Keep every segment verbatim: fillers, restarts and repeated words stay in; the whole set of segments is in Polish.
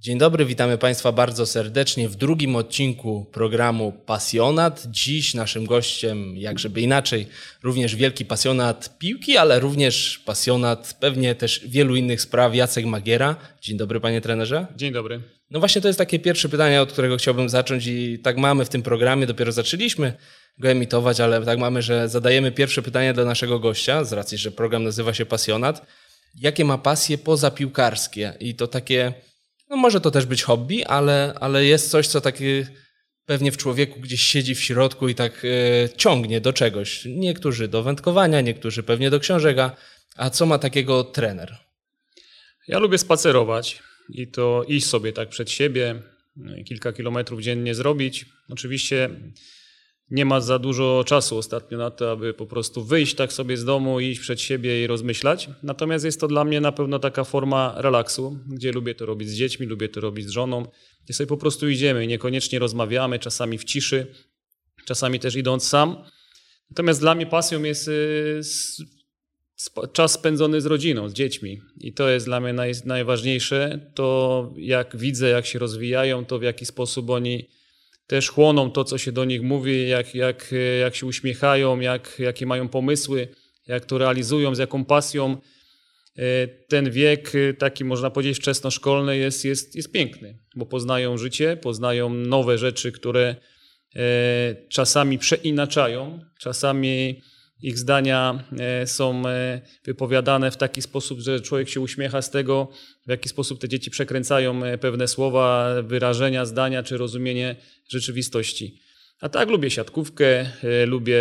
Dzień dobry, witamy Państwa bardzo serdecznie w drugim odcinku programu Pasjonat. Dziś naszym gościem, jak żeby inaczej, również wielki pasjonat piłki, ale również pasjonat pewnie też wielu innych spraw, Jacek Magiera. Dzień dobry, panie trenerze. Dzień dobry. No właśnie to jest takie pierwsze pytanie, od którego chciałbym zacząć i tak mamy w tym programie, dopiero zaczęliśmy go emitować, ale tak mamy, że zadajemy pierwsze pytanie dla naszego gościa, z racji, że program nazywa się Pasjonat. Jakie ma pasje pozapiłkarskie? I to takie... No może to też być hobby, ale, ale jest coś, co takie pewnie w człowieku gdzieś siedzi w środku i tak yy, ciągnie do czegoś. Niektórzy do wędkowania, niektórzy pewnie do książek, a, a co ma takiego trener? Ja lubię spacerować i to iść sobie tak przed siebie, kilka kilometrów dziennie zrobić. Oczywiście nie ma za dużo czasu ostatnio na to, aby po prostu wyjść tak sobie z domu, iść przed siebie i rozmyślać. Natomiast jest to dla mnie na pewno taka forma relaksu, gdzie lubię to robić z dziećmi, lubię to robić z żoną. I sobie po prostu idziemy, niekoniecznie rozmawiamy, czasami w ciszy, czasami też idąc sam. Natomiast dla mnie pasją jest czas spędzony z rodziną, z dziećmi. I to jest dla mnie naj, najważniejsze. To jak widzę, jak się rozwijają, to w jaki sposób oni... też chłoną to, co się do nich mówi, jak, jak, jak się uśmiechają, jak, jakie mają pomysły, jak to realizują, z jaką pasją. Ten wiek, taki można powiedzieć wczesnoszkolny, jest, jest, jest piękny, bo poznają życie, poznają nowe rzeczy, które czasami przeinaczają, czasami ich zdania są wypowiadane w taki sposób, że człowiek się uśmiecha z tego, w jaki sposób te dzieci przekręcają pewne słowa, wyrażenia, zdania czy rozumienie rzeczywistości. A tak lubię siatkówkę, lubię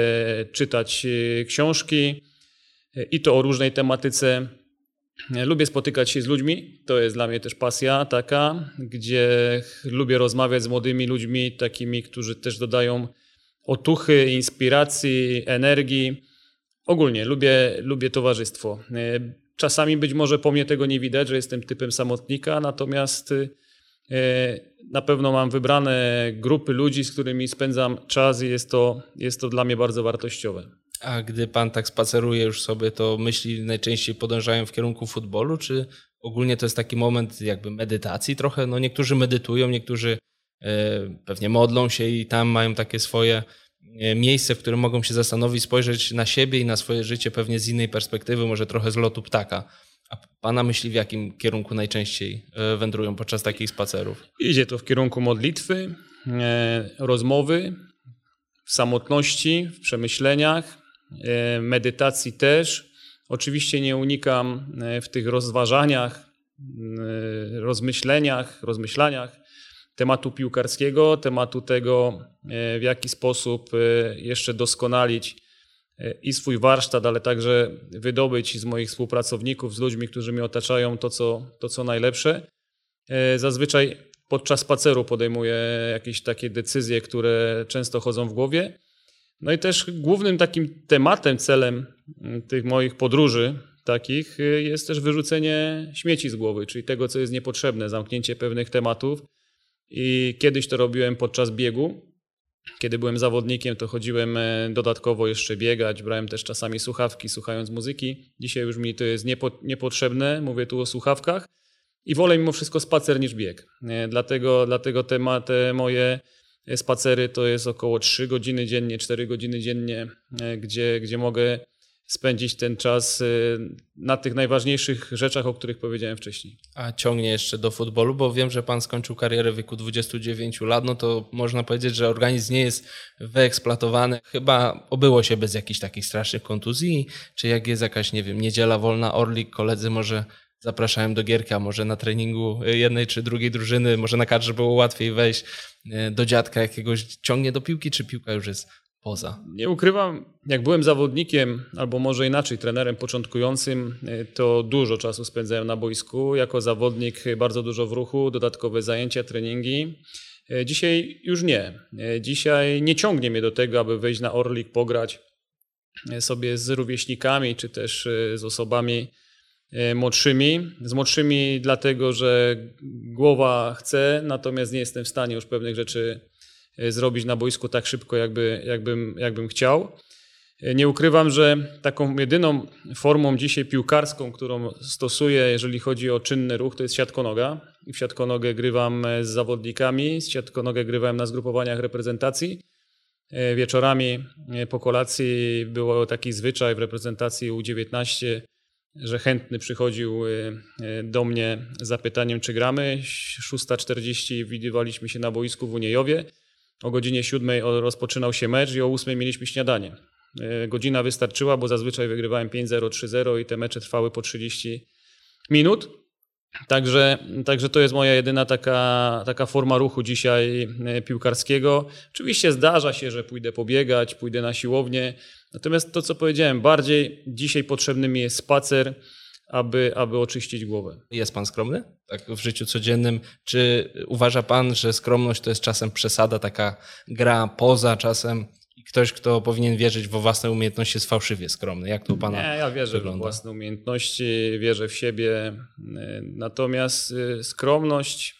czytać książki i to o różnej tematyce. Lubię spotykać się z ludźmi, to jest dla mnie też pasja taka, gdzie lubię rozmawiać z młodymi ludźmi, takimi, którzy też dodają otuchy, inspiracji, energii. Ogólnie lubię, lubię towarzystwo. Czasami być może po mnie tego nie widać, że jestem typem samotnika, natomiast na pewno mam wybrane grupy ludzi, z którymi spędzam czas i jest to, jest to dla mnie bardzo wartościowe. A gdy pan tak spaceruje już sobie, to myśli najczęściej podążają w kierunku futbolu, czy ogólnie to jest taki moment jakby medytacji trochę? No niektórzy medytują, niektórzy pewnie modlą się i tam mają takie swoje miejsce, w którym mogą się zastanowić, spojrzeć na siebie i na swoje życie pewnie z innej perspektywy, może trochę z lotu ptaka. A pana myśli w jakim kierunku najczęściej wędrują podczas takich spacerów? Idzie to w kierunku modlitwy, rozmowy, samotności, w przemyśleniach, medytacji też. Oczywiście nie unikam w tych rozważaniach, rozmyśleniach, rozmyślaniach tematu piłkarskiego, tematu tego, w jaki sposób jeszcze doskonalić i swój warsztat, ale także wydobyć z moich współpracowników, z ludźmi, którzy mnie otaczają, to co, to, co najlepsze. Zazwyczaj podczas spaceru podejmuję jakieś takie decyzje, które często chodzą w głowie. No i też głównym takim tematem, celem tych moich podróży takich jest też wyrzucenie śmieci z głowy, czyli tego, co jest niepotrzebne, zamknięcie pewnych tematów. I kiedyś to robiłem podczas biegu. Kiedy byłem zawodnikiem, to chodziłem dodatkowo jeszcze biegać. Brałem też czasami słuchawki, słuchając muzyki. Dzisiaj już mi to jest niepo, niepotrzebne. Mówię tu o słuchawkach. I wolę mimo wszystko spacer niż bieg. Dlatego, dlatego tema, te moje spacery to jest około trzy godziny dziennie, cztery godziny dziennie, gdzie, gdzie mogę spędzić ten czas na tych najważniejszych rzeczach, o których powiedziałem wcześniej. A ciągnie jeszcze do futbolu, bo wiem, że pan skończył karierę w wieku dwudziestu dziewięciu lat, no to można powiedzieć, że organizm nie jest wyeksploatowany. Chyba obyło się bez jakichś takich strasznych kontuzji, czy jak jest jakaś, nie wiem, niedziela wolna, Orlik, koledzy może zapraszają do gierki, a może na treningu jednej czy drugiej drużyny, może na kadrze było łatwiej wejść do dziadka jakiegoś, ciągnie do piłki, czy piłka już jest poza? Nie ukrywam, jak byłem zawodnikiem, albo może inaczej trenerem początkującym, to dużo czasu spędzałem na boisku. Jako zawodnik bardzo dużo w ruchu, dodatkowe zajęcia, treningi. Dzisiaj już nie. Dzisiaj nie ciągnie mnie do tego, aby wyjść na Orlik, pograć sobie z rówieśnikami, czy też z osobami młodszymi. Z młodszymi dlatego, że głowa chce, natomiast nie jestem w stanie już pewnych rzeczy zrobić na boisku tak szybko, jakby, jakbym, jakbym chciał. Nie ukrywam, że taką jedyną formą dzisiaj piłkarską, którą stosuję, jeżeli chodzi o czynny ruch, to jest siatkonoga. i w siatkonogę grywam z zawodnikami, z siatkonogę grywałem na zgrupowaniach reprezentacji. Wieczorami po kolacji był taki zwyczaj w reprezentacji U dziewiętnaście, że chętny przychodził do mnie z zapytaniem, czy gramy. szósta czterdzieści widywaliśmy się na boisku w Uniejowie. O godzinie siódmej rozpoczynał się mecz i o ósmej mieliśmy śniadanie. Godzina wystarczyła, bo zazwyczaj wygrywałem pięć zero, trzy zero i te mecze trwały po trzydzieści minut. Także, także to jest moja jedyna taka, taka forma ruchu dzisiaj piłkarskiego. Oczywiście zdarza się, że pójdę pobiegać, pójdę na siłownię. Natomiast to, co powiedziałem, bardziej dzisiaj potrzebny mi jest spacer, aby, aby oczyścić głowę. Jest pan skromny? Tak w życiu codziennym. Czy uważa pan, że skromność to jest czasem przesada, taka gra poza czasem? Ktoś, kto powinien wierzyć we własne umiejętności, jest fałszywie skromny. Jak to u pana wygląda? Ja wierzę we własne umiejętności, wierzę w siebie. Natomiast skromność,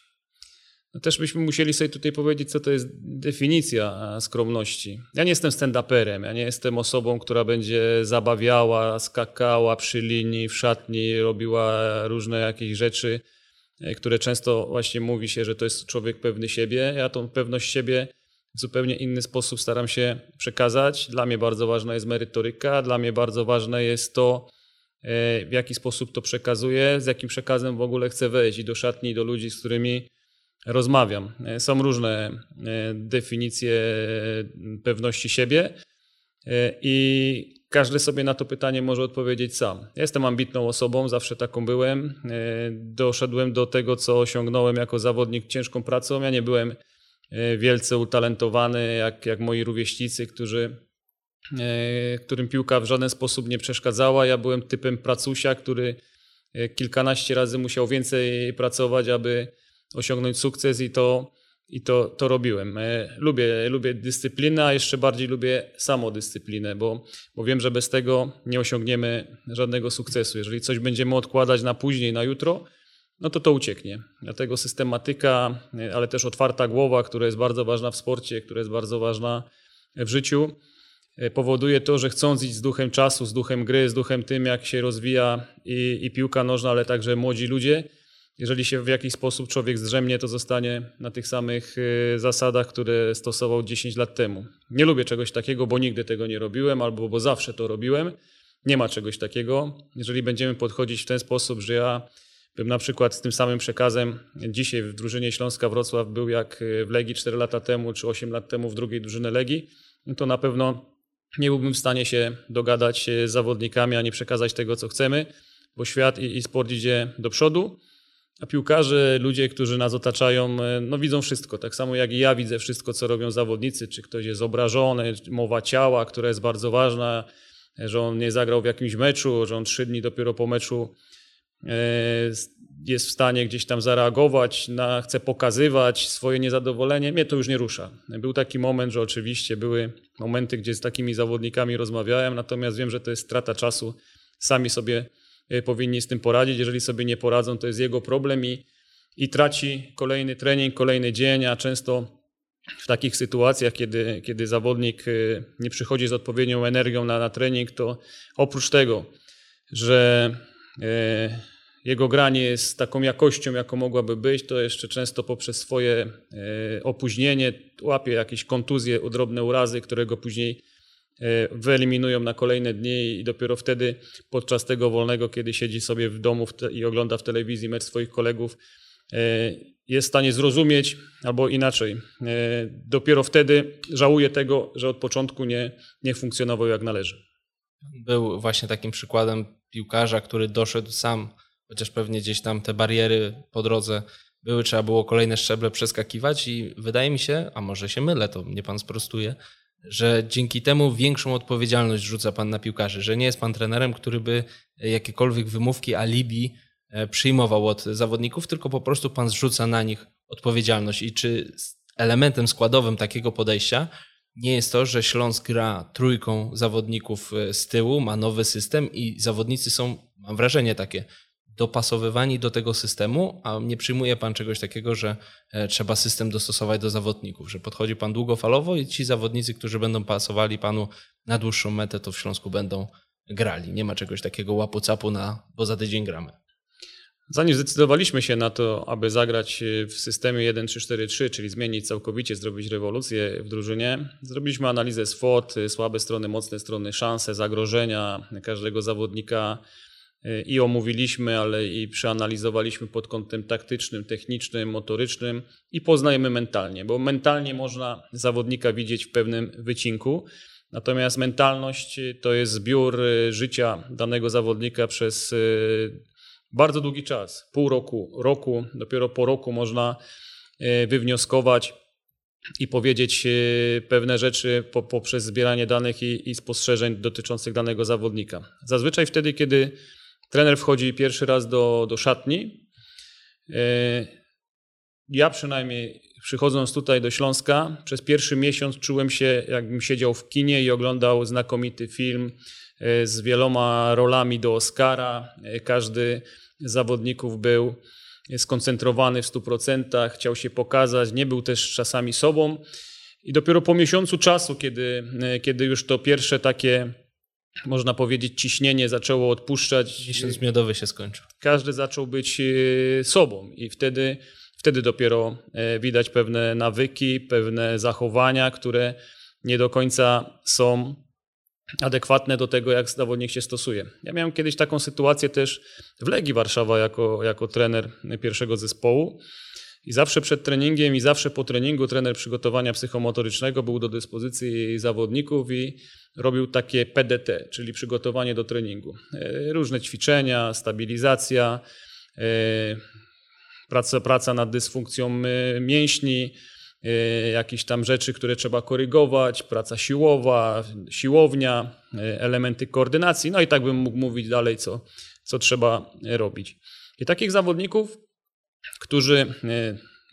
no też byśmy musieli sobie tutaj powiedzieć, co to jest definicja skromności. Ja nie jestem stand-uperem, ja nie jestem osobą, która będzie zabawiała, skakała przy linii, w szatni, robiła różne jakieś rzeczy, które często właśnie mówi się, że to jest człowiek pewny siebie. Ja tą pewność siebie w zupełnie inny sposób staram się przekazać. Dla mnie bardzo ważna jest merytoryka, dla mnie bardzo ważne jest to, w jaki sposób to przekazuję, z jakim przekazem w ogóle chcę wejść i do szatni, i do ludzi, z którymi rozmawiam. Są różne definicje pewności siebie i każdy sobie na to pytanie może odpowiedzieć sam. Ja jestem ambitną osobą, zawsze taką byłem. Doszedłem do tego, co osiągnąłem jako zawodnik ciężką pracą. Ja nie byłem wielce utalentowany, jak, jak moi rówieśnicy, którzy, którym piłka w żaden sposób nie przeszkadzała. Ja byłem typem pracusia, który kilkanaście razy musiał więcej pracować, aby osiągnąć sukces i to, i to, to robiłem. Lubię, lubię dyscyplinę, a jeszcze bardziej lubię samodyscyplinę, bo, bo wiem, że bez tego nie osiągniemy żadnego sukcesu. Jeżeli coś będziemy odkładać na później, na jutro, no to to ucieknie. Dlatego systematyka, ale też otwarta głowa, która jest bardzo ważna w sporcie, która jest bardzo ważna w życiu, powoduje to, że chcąc iść z duchem czasu, z duchem gry, z duchem tym, jak się rozwija i, i piłka nożna, ale także młodzi ludzie, jeżeli się w jakiś sposób człowiek zdrzemnie, to zostanie na tych samych zasadach, które stosował dziesięć lat temu. Nie lubię czegoś takiego, bo nigdy tego nie robiłem albo bo zawsze to robiłem. Nie ma czegoś takiego. Jeżeli będziemy podchodzić w ten sposób, że ja bym na przykład z tym samym przekazem dzisiaj w drużynie Śląska Wrocław był jak w Legii cztery lata temu czy osiem lat temu w drugiej drużynie Legii, to na pewno nie byłbym w stanie się dogadać z zawodnikami, a nie przekazać tego, co chcemy, bo świat i, i sport idzie do przodu, a piłkarze, ludzie, którzy nas otaczają, no widzą wszystko. Tak samo jak i ja widzę wszystko, co robią zawodnicy, czy ktoś jest obrażony, mowa ciała, która jest bardzo ważna, że on nie zagrał w jakimś meczu, że on trzy dni dopiero po meczu jest w stanie gdzieś tam zareagować, na, chce pokazywać swoje niezadowolenie. Mnie to już nie rusza. Był taki moment, że oczywiście były momenty, gdzie z takimi zawodnikami rozmawiałem, natomiast wiem, że to jest strata czasu. Sami sobie powinni z tym poradzić. Jeżeli sobie nie poradzą, to jest jego problem i, i traci kolejny trening, kolejny dzień, a często w takich sytuacjach, kiedy, kiedy zawodnik nie przychodzi z odpowiednią energią na, na trening, to oprócz tego, że jego granie jest taką jakością, jaką mogłaby być, to jeszcze często poprzez swoje opóźnienie łapie jakieś kontuzje, drobne urazy, które go później wyeliminują na kolejne dni i dopiero wtedy podczas tego wolnego, kiedy siedzi sobie w domu i ogląda w telewizji mecz swoich kolegów, jest w stanie zrozumieć, albo inaczej, dopiero wtedy żałuje tego, że od początku nie, nie funkcjonował jak należy. Był właśnie takim przykładem piłkarza, który doszedł sam, chociaż pewnie gdzieś tam te bariery po drodze były, trzeba było kolejne szczeble przeskakiwać i wydaje mi się, a może się mylę, to mnie pan sprostuje, że dzięki temu większą odpowiedzialność rzuca pan na piłkarzy, że nie jest pan trenerem, który by jakiekolwiek wymówki, alibi przyjmował od zawodników, tylko po prostu pan zrzuca na nich odpowiedzialność. I czy elementem składowym takiego podejścia nie jest to, że Śląsk gra trójką zawodników z tyłu, ma nowy system i zawodnicy są, mam wrażenie takie, dopasowywani do tego systemu, a nie przyjmuje pan czegoś takiego, że trzeba system dostosować do zawodników, że podchodzi pan długofalowo i ci zawodnicy, którzy będą pasowali panu na dłuższą metę, to w Śląsku będą grali. Nie ma czegoś takiego łapu-capu na, bo za tydzień gramy. Zanim zdecydowaliśmy się na to, aby zagrać w systemie jeden trzy cztery trzy, czyli zmienić całkowicie, zrobić rewolucję w drużynie, zrobiliśmy analizę SWOT, słabe strony, mocne strony, szanse, zagrożenia każdego zawodnika i omówiliśmy, ale i przeanalizowaliśmy pod kątem taktycznym, technicznym, motorycznym i poznajemy mentalnie, bo mentalnie można zawodnika widzieć w pewnym wycinku. Natomiast mentalność to jest zbiór życia danego zawodnika przez bardzo długi czas, pół roku, roku, dopiero po roku można wywnioskować i powiedzieć pewne rzeczy poprzez zbieranie danych i spostrzeżeń dotyczących danego zawodnika. Zazwyczaj wtedy, kiedy trener wchodzi pierwszy raz do, do szatni, ja przynajmniej przychodząc tutaj do Śląska, przez pierwszy miesiąc czułem się, jakbym siedział w kinie i oglądał znakomity film z wieloma rolami do Oscara. Każdy z zawodników był skoncentrowany w stu procentach, chciał się pokazać, nie był też czasami sobą. I dopiero po miesiącu czasu, kiedy, kiedy już to pierwsze takie, można powiedzieć, ciśnienie zaczęło odpuszczać. Miesiąc miodowy się skończył. Każdy zaczął być sobą i wtedy... Wtedy dopiero widać pewne nawyki, pewne zachowania, które nie do końca są adekwatne do tego, jak zawodnik się stosuje. Ja miałem kiedyś taką sytuację też w Legii Warszawa jako, jako trener pierwszego zespołu. I zawsze przed treningiem i zawsze po treningu trener przygotowania psychomotorycznego był do dyspozycji zawodników i robił takie P D T, czyli przygotowanie do treningu. Różne ćwiczenia, stabilizacja, Praca, praca nad dysfunkcją mięśni, jakieś tam rzeczy, które trzeba korygować, praca siłowa, siłownia, elementy koordynacji. No i tak bym mógł mówić dalej, co, co trzeba robić. I takich zawodników, którzy,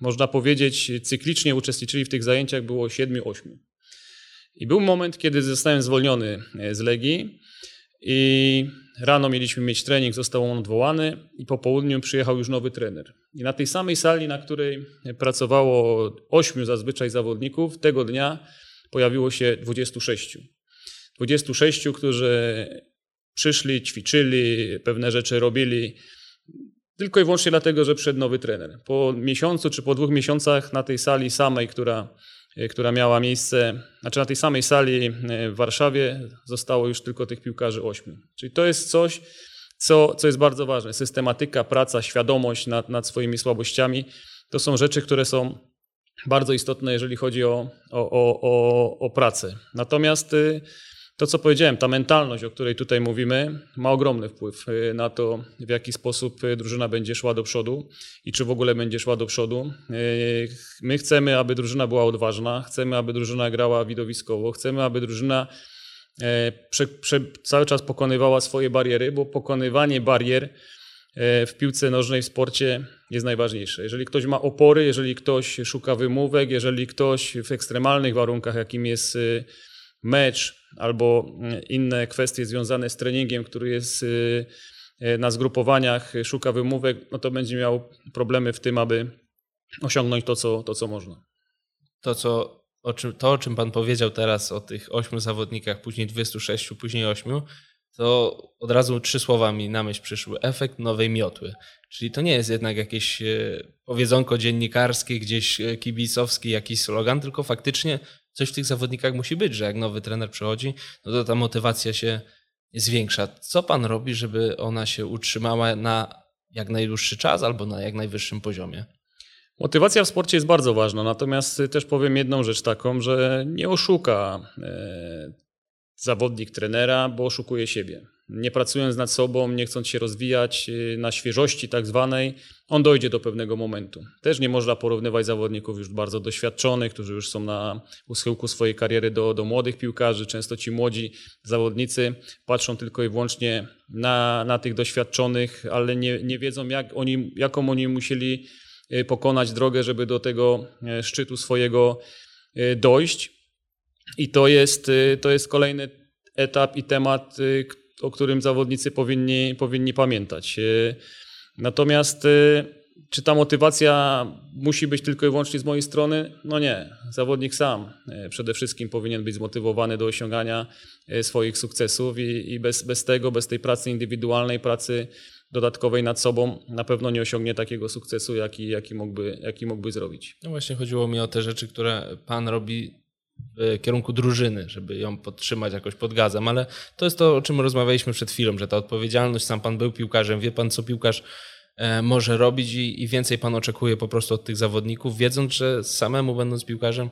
można powiedzieć, cyklicznie uczestniczyli w tych zajęciach, było siedmiu ośmiu. I był moment, kiedy zostałem zwolniony z Legii i rano mieliśmy mieć trening, został on odwołany i po południu przyjechał już nowy trener. I na tej samej sali, na której pracowało ośmiu zazwyczaj zawodników, tego dnia pojawiło się dwudziestu sześciu. dwudziestu sześciu, którzy przyszli, ćwiczyli, pewne rzeczy robili tylko i wyłącznie dlatego, że przyszedł nowy trener. Po miesiącu czy po dwóch miesiącach na tej sali samej, która, która miała miejsce, znaczy na tej samej sali w Warszawie zostało już tylko tych piłkarzy ośmiu. Czyli to jest coś, co, co jest bardzo ważne. Systematyka, praca, świadomość nad, nad swoimi słabościami to są rzeczy, które są bardzo istotne, jeżeli chodzi o, o, o, o pracę. Natomiast to, co powiedziałem, ta mentalność, o której tutaj mówimy, ma ogromny wpływ na to, w jaki sposób drużyna będzie szła do przodu i czy w ogóle będzie szła do przodu. My chcemy, aby drużyna była odważna, chcemy, aby drużyna grała widowiskowo, chcemy, aby drużyna prze, prze, cały czas pokonywała swoje bariery, bo pokonywanie barier w piłce nożnej, w sporcie jest najważniejsze. Jeżeli ktoś ma opory, jeżeli ktoś szuka wymówek, jeżeli ktoś w ekstremalnych warunkach, jakim jest mecz albo inne kwestie związane z treningiem, który jest na zgrupowaniach, szuka wymówek, no to będzie miał problemy w tym, aby osiągnąć to, co, to, co można. To, co, o czym, to, o czym Pan powiedział teraz o tych ośmiu zawodnikach, później dwudziestu sześciu, później ośmiu, to od razu trzy słowa mi na myśl przyszły. Efekt nowej miotły. Czyli to nie jest jednak jakieś powiedzonko dziennikarskie, gdzieś kibicowski jakiś slogan, tylko faktycznie coś w tych zawodnikach musi być, że jak nowy trener przychodzi, no to ta motywacja się zwiększa. Co Pan robi, żeby ona się utrzymała na jak najdłuższy czas albo na jak najwyższym poziomie? Motywacja w sporcie jest bardzo ważna, natomiast też powiem jedną rzecz taką, że nie oszuka zawodnik trenera, bo oszukuje siebie. Nie pracując nad sobą, nie chcąc się rozwijać na świeżości tak zwanej, on dojdzie do pewnego momentu. Też nie można porównywać zawodników już bardzo doświadczonych, którzy już są na u schyłku swojej kariery do, do młodych piłkarzy. Często ci młodzi zawodnicy patrzą tylko i wyłącznie na, na tych doświadczonych, ale nie, nie wiedzą, jak oni, jaką oni musieli pokonać drogę, żeby do tego szczytu swojego dojść. I to jest, to jest kolejny etap i temat, o którym zawodnicy powinni, powinni pamiętać. Natomiast czy ta motywacja musi być tylko i wyłącznie z mojej strony? No nie. Zawodnik sam przede wszystkim powinien być zmotywowany do osiągania swoich sukcesów i, i bez, bez tego, bez tej pracy indywidualnej, pracy dodatkowej nad sobą, na pewno nie osiągnie takiego sukcesu, jaki, jaki, mógłby, jaki mógłby zrobić. No właśnie chodziło mi o te rzeczy, które pan robi w kierunku drużyny, żeby ją podtrzymać jakoś pod gazem, ale to jest to, o czym rozmawialiśmy przed chwilą, że ta odpowiedzialność, sam pan był piłkarzem, wie pan, co piłkarz może robić i więcej pan oczekuje po prostu od tych zawodników, wiedząc, że samemu będąc piłkarzem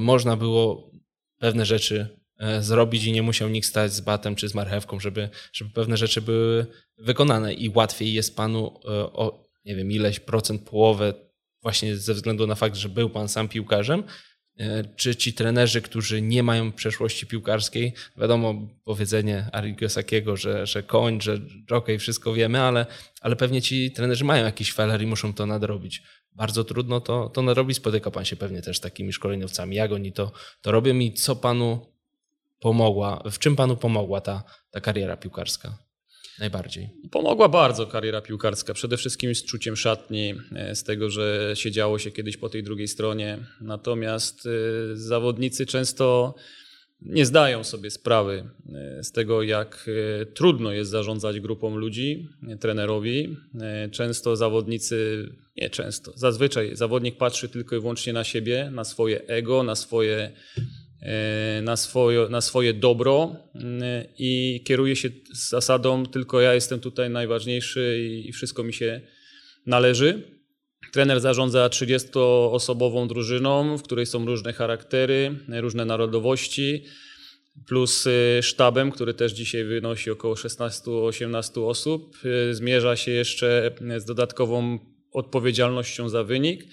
można było pewne rzeczy zrobić i nie musiał nikt stać z batem czy z marchewką, żeby, żeby pewne rzeczy były wykonane i łatwiej jest panu o nie wiem ileś procent, połowę właśnie ze względu na fakt, że był pan sam piłkarzem. Czy ci trenerzy, którzy nie mają przeszłości piłkarskiej, wiadomo powiedzenie Arrigo Sackiego, że, że koń, że jockey, wszystko wiemy, ale, ale pewnie ci trenerzy mają jakiś feler i muszą to nadrobić. Bardzo trudno to, to nadrobić, spotyka pan się pewnie też z takimi szkoleniowcami, jak oni to, to robią i co panu pomogła, w czym panu pomogła ta, ta kariera piłkarska? Najbardziej. Pomogła bardzo kariera piłkarska. Przede wszystkim z czuciem szatni, z tego, że siedziało się kiedyś po tej drugiej stronie. Natomiast zawodnicy często nie zdają sobie sprawy z tego, jak trudno jest zarządzać grupą ludzi, trenerowi. Często zawodnicy, nie często, zazwyczaj zawodnik patrzy tylko i wyłącznie na siebie, na swoje ego, na swoje Na swoje, na swoje dobro i kieruje się zasadą tylko ja jestem tutaj najważniejszy i wszystko mi się należy. Trener zarządza trzydziestoosobową drużyną, w której są różne charaktery, różne narodowości, plus sztabem, który też dzisiaj wynosi około szesnaście osiemnaście osób. Zmierza się jeszcze z dodatkową odpowiedzialnością za wynik.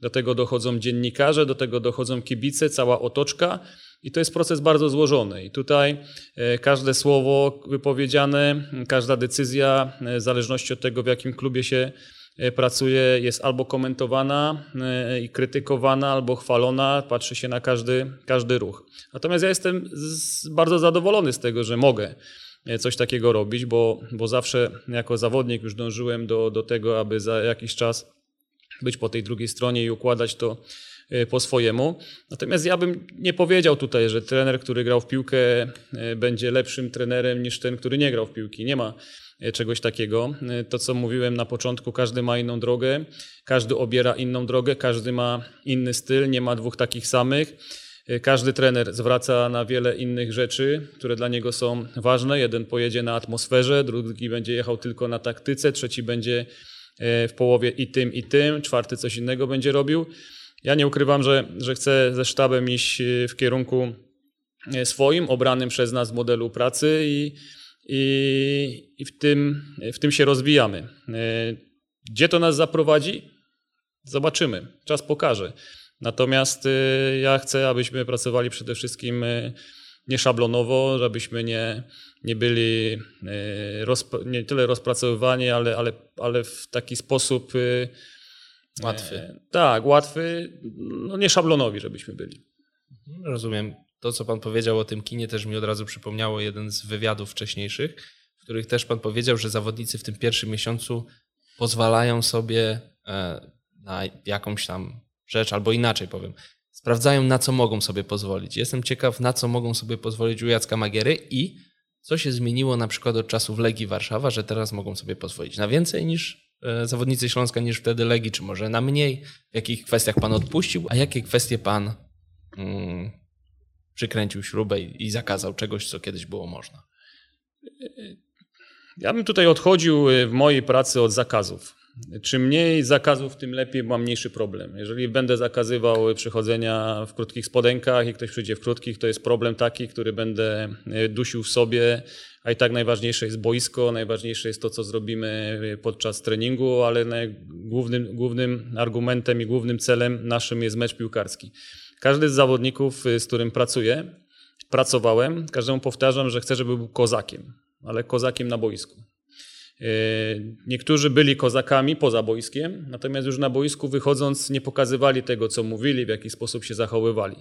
Do tego dochodzą dziennikarze, do tego dochodzą kibice, cała otoczka i to jest proces bardzo złożony. I tutaj każde słowo wypowiedziane, każda decyzja, w zależności od tego, w jakim klubie się pracuje, jest albo komentowana i krytykowana, albo chwalona, patrzy się na każdy, każdy ruch. Natomiast ja jestem bardzo zadowolony z tego, że mogę coś takiego robić, bo, bo zawsze jako zawodnik już dążyłem do, do tego, aby za jakiś czas być po tej drugiej stronie i układać to po swojemu. Natomiast ja bym nie powiedział tutaj, że trener, który grał w piłkę, będzie lepszym trenerem niż ten, który nie grał w piłki. Nie ma czegoś takiego. To, co mówiłem na początku, każdy ma inną drogę, każdy obiera inną drogę, każdy ma inny styl, nie ma dwóch takich samych. Każdy trener zwraca na wiele innych rzeczy, które dla niego są ważne. Jeden pojedzie na atmosferze, drugi będzie jechał tylko na taktyce, trzeci będzie w połowie i tym, i tym, czwarty coś innego będzie robił. Ja nie ukrywam, że, że chcę ze sztabem iść w kierunku swoim, obranym przez nas modelu pracy i, i, i w tym, w tym się rozwijamy. Gdzie to nas zaprowadzi? Zobaczymy, czas pokaże. Natomiast ja chcę, abyśmy pracowali przede wszystkim nie szablonowo, żebyśmy nie, nie byli rozp- nie tyle rozpracowywani, ale, ale, ale w taki sposób łatwy. E, tak, łatwy, no nie szablonowi, żebyśmy byli. Rozumiem. To, co pan powiedział o tym kinie, też mi od razu przypomniało jeden z wywiadów wcześniejszych, w których też pan powiedział, że zawodnicy w tym pierwszym miesiącu pozwalają sobie na jakąś tam rzecz, albo inaczej powiem. Sprawdzają, na co mogą sobie pozwolić. Jestem ciekaw, na co mogą sobie pozwolić u Jacka Magiery i co się zmieniło na przykład od czasów Legii Warszawa, że teraz mogą sobie pozwolić na więcej niż zawodnicy Śląska, niż wtedy Legii, czy może na mniej. W jakich kwestiach pan odpuścił, a jakie kwestie pan hmm, przykręcił śrubę i zakazał czegoś, co kiedyś było można? Ja bym tutaj odchodził w mojej pracy od zakazów. Czym mniej zakazów, tym lepiej, mam mniejszy problem. Jeżeli będę zakazywał przychodzenia w krótkich spodenkach i ktoś przyjdzie w krótkich, to jest problem taki, który będę dusił w sobie, a i tak najważniejsze jest boisko, najważniejsze jest to, co zrobimy podczas treningu, ale głównym, głównym argumentem i głównym celem naszym jest mecz piłkarski. Każdy z zawodników, z którym pracuję, pracowałem, każdemu powtarzam, że chcę, żeby był kozakiem, ale kozakiem na boisku. Niektórzy byli kozakami poza boiskiem, natomiast już na boisku wychodząc nie pokazywali tego, co mówili, w jaki sposób się zachowywali.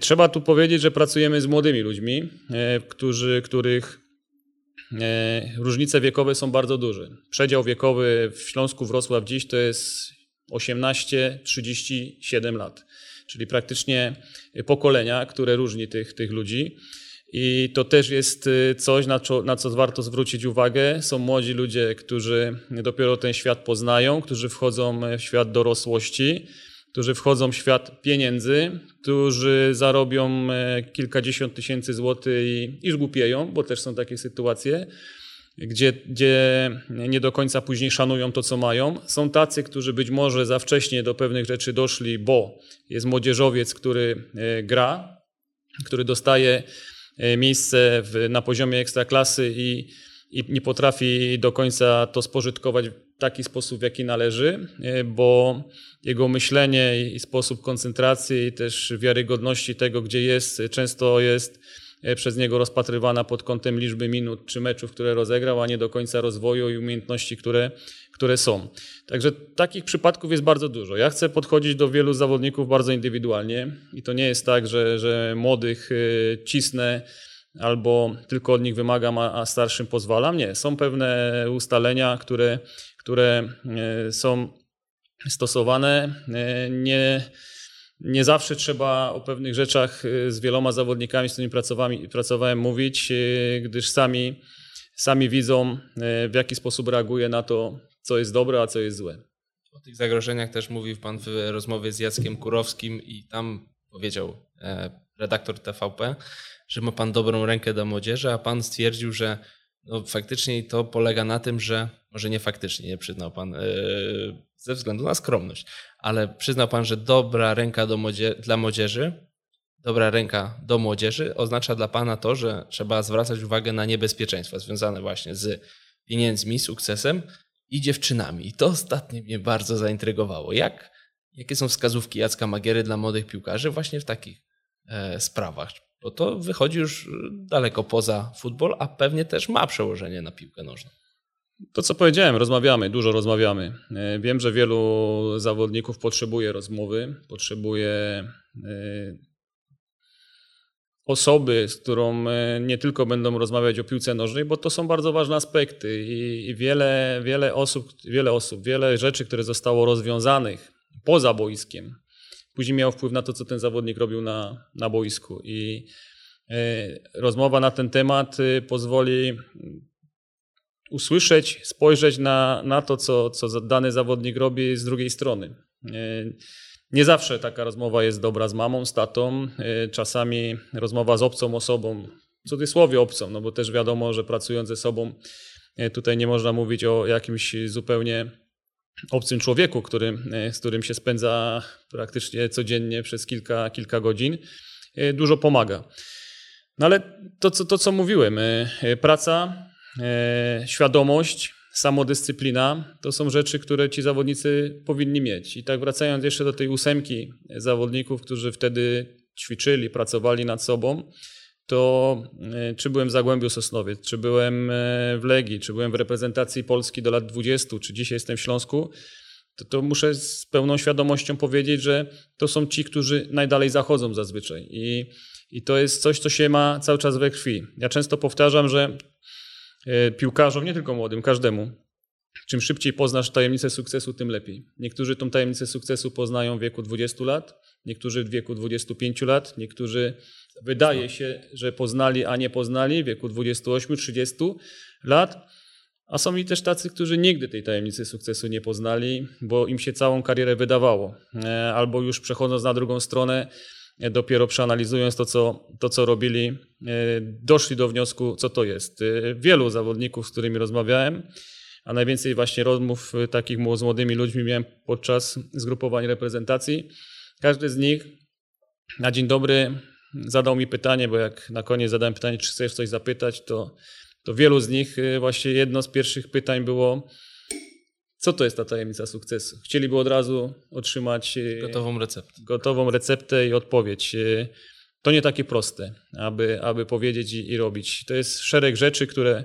Trzeba tu powiedzieć, że pracujemy z młodymi ludźmi, którzy, których różnice wiekowe są bardzo duże. Przedział wiekowy w Śląsku Wrocław dziś to jest osiemnaście trzydzieści siedem lat, czyli praktycznie pokolenia, które różni tych, tych ludzi. I to też jest coś, na co, na co warto zwrócić uwagę. Są młodzi ludzie, którzy dopiero ten świat poznają, którzy wchodzą w świat dorosłości, którzy wchodzą w świat pieniędzy, którzy zarobią kilkadziesiąt tysięcy złotych i, i zgłupieją, bo też są takie sytuacje, gdzie, gdzie nie do końca później szanują to, co mają. Są tacy, którzy być może za wcześnie do pewnych rzeczy doszli, bo jest młodzieżowiec, który gra, który dostaje miejsce w, na poziomie ekstraklasy i, i nie potrafi do końca to spożytkować w taki sposób, w jaki należy, bo jego myślenie i sposób koncentracji i też wiarygodności tego, gdzie jest, często jest przez niego rozpatrywana pod kątem liczby minut czy meczów, które rozegrał, a nie do końca rozwoju i umiejętności, które, które są. Także takich przypadków jest bardzo dużo. Ja chcę podchodzić do wielu zawodników bardzo indywidualnie i to nie jest tak, że, że młodych cisnę albo tylko od nich wymagam, a starszym pozwalam. Nie, są pewne ustalenia, które, które są stosowane. Nie... Nie zawsze trzeba o pewnych rzeczach z wieloma zawodnikami, z którymi pracowałem, pracowałem mówić, gdyż sami, sami widzą, w jaki sposób reaguje na to, co jest dobre, a co jest złe. O tych zagrożeniach też mówił Pan w rozmowie z Jackiem Kurowskim i tam powiedział redaktor T V P, że ma Pan dobrą rękę do młodzieży, a Pan stwierdził, że no faktycznie to polega na tym, że może nie faktycznie, nie przyznał Pan yy, ze względu na skromność, ale przyznał Pan, że dobra ręka do młodzie- dla młodzieży, dobra ręka do młodzieży oznacza dla Pana to, że trzeba zwracać uwagę na niebezpieczeństwa związane właśnie z pieniędzmi, sukcesem i dziewczynami. I to ostatnie mnie bardzo zaintrygowało. Jak, jakie są wskazówki Jacka Magiery dla młodych piłkarzy właśnie w takich e, sprawach? Bo to wychodzi już daleko poza futbol, a pewnie też ma przełożenie na piłkę nożną. To, co powiedziałem, rozmawiamy, dużo rozmawiamy. Wiem, że wielu zawodników potrzebuje rozmowy, potrzebuje osoby, z którą nie tylko będą rozmawiać o piłce nożnej, bo to są bardzo ważne aspekty i wiele, wiele osób, wiele osób, wiele rzeczy, które zostało rozwiązanych poza boiskiem, później miało wpływ na to, co ten zawodnik robił na, na boisku. I rozmowa na ten temat pozwoli usłyszeć, spojrzeć na, na to, co, co dany zawodnik robi z drugiej strony. Nie zawsze taka rozmowa jest dobra z mamą, z tatą. Czasami rozmowa z obcą osobą, w cudzysłowie obcą, no bo też wiadomo, że pracując ze sobą tutaj nie można mówić o jakimś zupełnie obcym człowieku, który, z którym się spędza praktycznie codziennie przez kilka, kilka godzin. Dużo pomaga. No ale to, co, to, co mówiłem, praca, świadomość, samodyscyplina to są rzeczy, które ci zawodnicy powinni mieć. I tak wracając jeszcze do tej ósemki zawodników, którzy wtedy ćwiczyli, pracowali nad sobą, to czy byłem w Zagłębiu Sosnowiec, czy byłem w Legii, czy byłem w reprezentacji Polski do lat dwudziestu, czy dzisiaj jestem w Śląsku, to, to muszę z pełną świadomością powiedzieć, że to są ci, którzy najdalej zachodzą zazwyczaj. I, i to jest coś, co się ma cały czas we krwi. Ja często powtarzam, że piłkarzom, nie tylko młodym, każdemu. Czym szybciej poznasz tajemnicę sukcesu, tym lepiej. Niektórzy tą tajemnicę sukcesu poznają w wieku dwudziestu lat, niektórzy w wieku dwudziestu pięciu lat, niektórzy wydaje się, że poznali, a nie poznali w wieku dwudziestu ośmiu, trzydziestu lat. A są i też tacy, którzy nigdy tej tajemnicy sukcesu nie poznali, bo im się całą karierę wydawało. Albo już przechodząc na drugą stronę, dopiero przeanalizując to co, to, co robili, doszli do wniosku, co to jest. Wielu zawodników, z którymi rozmawiałem, a najwięcej właśnie rozmów takich z młodymi ludźmi miałem podczas zgrupowań reprezentacji. Każdy z nich na dzień dobry zadał mi pytanie, bo jak na koniec zadałem pytanie, czy chcesz coś zapytać, to, to wielu z nich właśnie jedno z pierwszych pytań było, co to jest ta tajemnica sukcesu? Chcieliby od razu otrzymać gotową receptę, gotową receptę i odpowiedź. To nie takie proste, aby, aby powiedzieć i, i robić. To jest szereg rzeczy, które,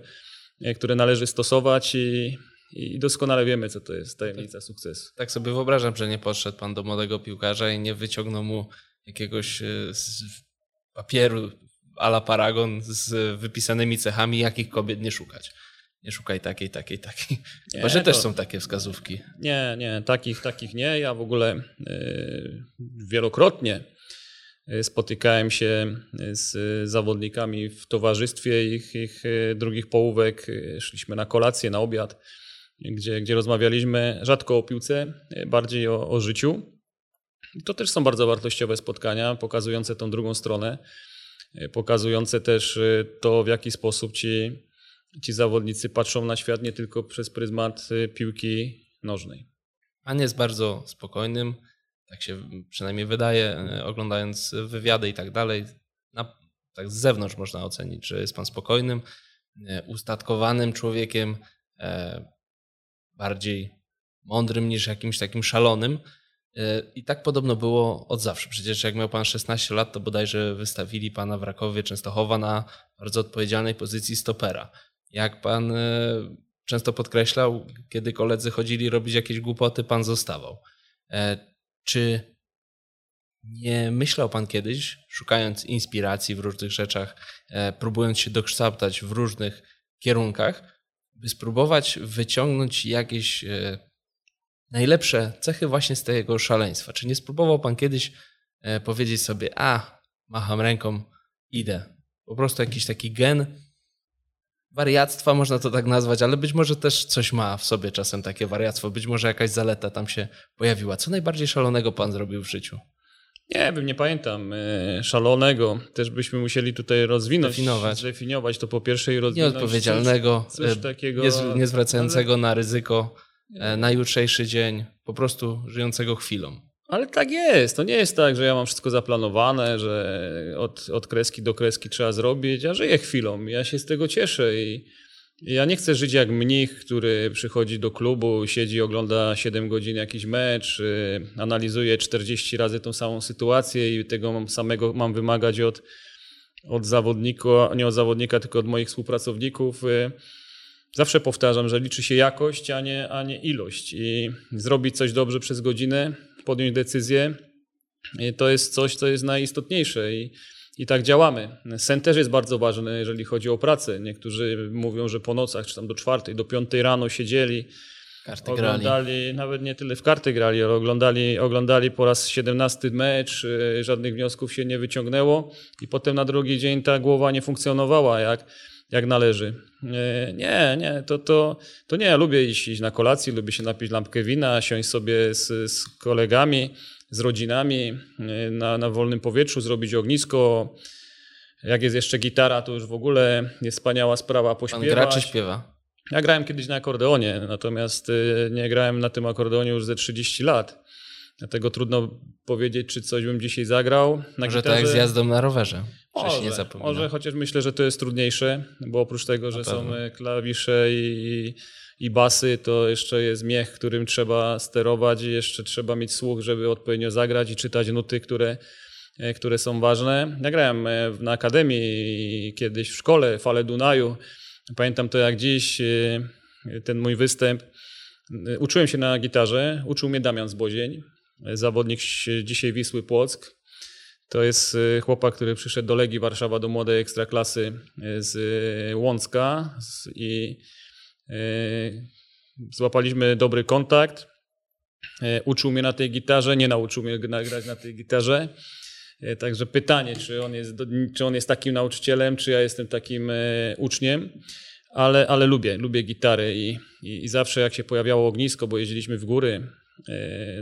które należy stosować i, i doskonale wiemy, co to jest tajemnica tak, sukcesu. Tak sobie wyobrażam, że nie podszedł Pan do młodego piłkarza i nie wyciągnął mu jakiegoś papieru a la paragon z wypisanymi cechami, jakich kobiet nie szukać. Nie szukaj takiej, takiej, takiej. Nie, Chyba, że to, też są takie wskazówki. Nie, nie, takich, takich nie. Ja w ogóle yy, wielokrotnie Spotykałem się z zawodnikami w towarzystwie ich, ich drugich połówek. Szliśmy na kolację, na obiad, gdzie, gdzie rozmawialiśmy rzadko o piłce, bardziej o, o życiu. To też są bardzo wartościowe spotkania, pokazujące tą drugą stronę, pokazujące też to, w jaki sposób ci, ci zawodnicy patrzą na świat nie tylko przez pryzmat piłki nożnej. Pan jest bardzo spokojnym, tak się przynajmniej wydaje, oglądając wywiady i tak dalej. Na, tak z zewnątrz można ocenić, że jest pan spokojnym, ustatkowanym człowiekiem, e, bardziej mądrym niż jakimś takim szalonym. E, I tak podobno było od zawsze. Przecież jak miał pan szesnaście lat, to bodajże wystawili pana w Rakowie Częstochowa na bardzo odpowiedzialnej pozycji stopera. Jak pan e, często podkreślał, kiedy koledzy chodzili robić jakieś głupoty, pan zostawał. E, Czy nie myślał pan kiedyś, szukając inspiracji w różnych rzeczach, próbując się dokształcać w różnych kierunkach, by spróbować wyciągnąć jakieś najlepsze cechy właśnie z tego szaleństwa? Czy nie spróbował pan kiedyś powiedzieć sobie, a macham ręką, idę? Po prostu jakiś taki gen wariactwa, można to tak nazwać, ale być może też coś ma w sobie czasem takie wariactwo, być może jakaś zaleta tam się pojawiła. Co najbardziej szalonego pan zrobił w życiu? Nie wiem, nie pamiętam szalonego. Też byśmy musieli tutaj rozwinąć, definiować, zdefiniować to po pierwsze i rozwinąć nieodpowiedzialnego, coś, coś takiego, nie zwracającego ale... na ryzyko, na jutrzejszy dzień, po prostu żyjącego chwilą. Ale tak jest. To nie jest tak, że ja mam wszystko zaplanowane, że od, od kreski do kreski trzeba zrobić. Ja żyję chwilą. Ja się z tego cieszę i ja nie chcę żyć jak mnich, który przychodzi do klubu, siedzi, ogląda siedem godzin jakiś mecz, analizuje czterdzieści razy tą samą sytuację i tego samego mam wymagać od, od zawodnika, nie od zawodnika, tylko od moich współpracowników. Zawsze powtarzam, że liczy się jakość, a nie, a nie ilość. I zrobić coś dobrze przez godzinę, podjąć decyzję, to jest coś, co jest najistotniejsze i, i tak działamy. Sen też jest bardzo ważny, jeżeli chodzi o pracę. Niektórzy mówią, że po nocach, czy tam do czwartej, do piątej rano siedzieli, karty oglądali, grali. Nawet nie tyle w karty grali, ale oglądali, oglądali po raz siedemnasty mecz, żadnych wniosków się nie wyciągnęło i potem na drugi dzień ta głowa nie funkcjonowała jak, jak należy. Nie, nie, to, to, to nie, ja lubię iść, iść na kolację, lubię się napić lampkę wina, siąść sobie z, z kolegami, z rodzinami na, na wolnym powietrzu, zrobić ognisko. Jak jest jeszcze gitara, to już w ogóle jest wspaniała sprawa pośpiewać. Pan gra czy śpiewa? Ja grałem kiedyś na akordeonie, natomiast nie grałem na tym akordeonie już ze trzydziestu lat. Dlatego trudno powiedzieć, czy coś bym dzisiaj zagrał. Na może gitarze... tak z jazdą na rowerze. Może, może, chociaż myślę, że to jest trudniejsze, bo oprócz tego, że są klawisze i, i basy, to jeszcze jest miech, którym trzeba sterować i jeszcze trzeba mieć słuch, żeby odpowiednio zagrać i czytać nuty, które, które są ważne. Ja grałem na akademii kiedyś w szkole, Fale Dunaju. Pamiętam to jak dziś, ten mój występ. Uczyłem się na gitarze, uczył mnie Damian Zbozień, zawodnik dzisiaj Wisły Płock. To jest chłopak, który przyszedł do Legii Warszawa, do młodej ekstraklasy z Łącka i złapaliśmy dobry kontakt. Uczył mnie na tej gitarze, nie nauczył mnie grać na tej gitarze. Także pytanie, czy on jest, czy on jest takim nauczycielem, czy ja jestem takim uczniem. Ale, ale lubię, lubię gitary i, i, i zawsze jak się pojawiało ognisko, bo jeździliśmy w góry,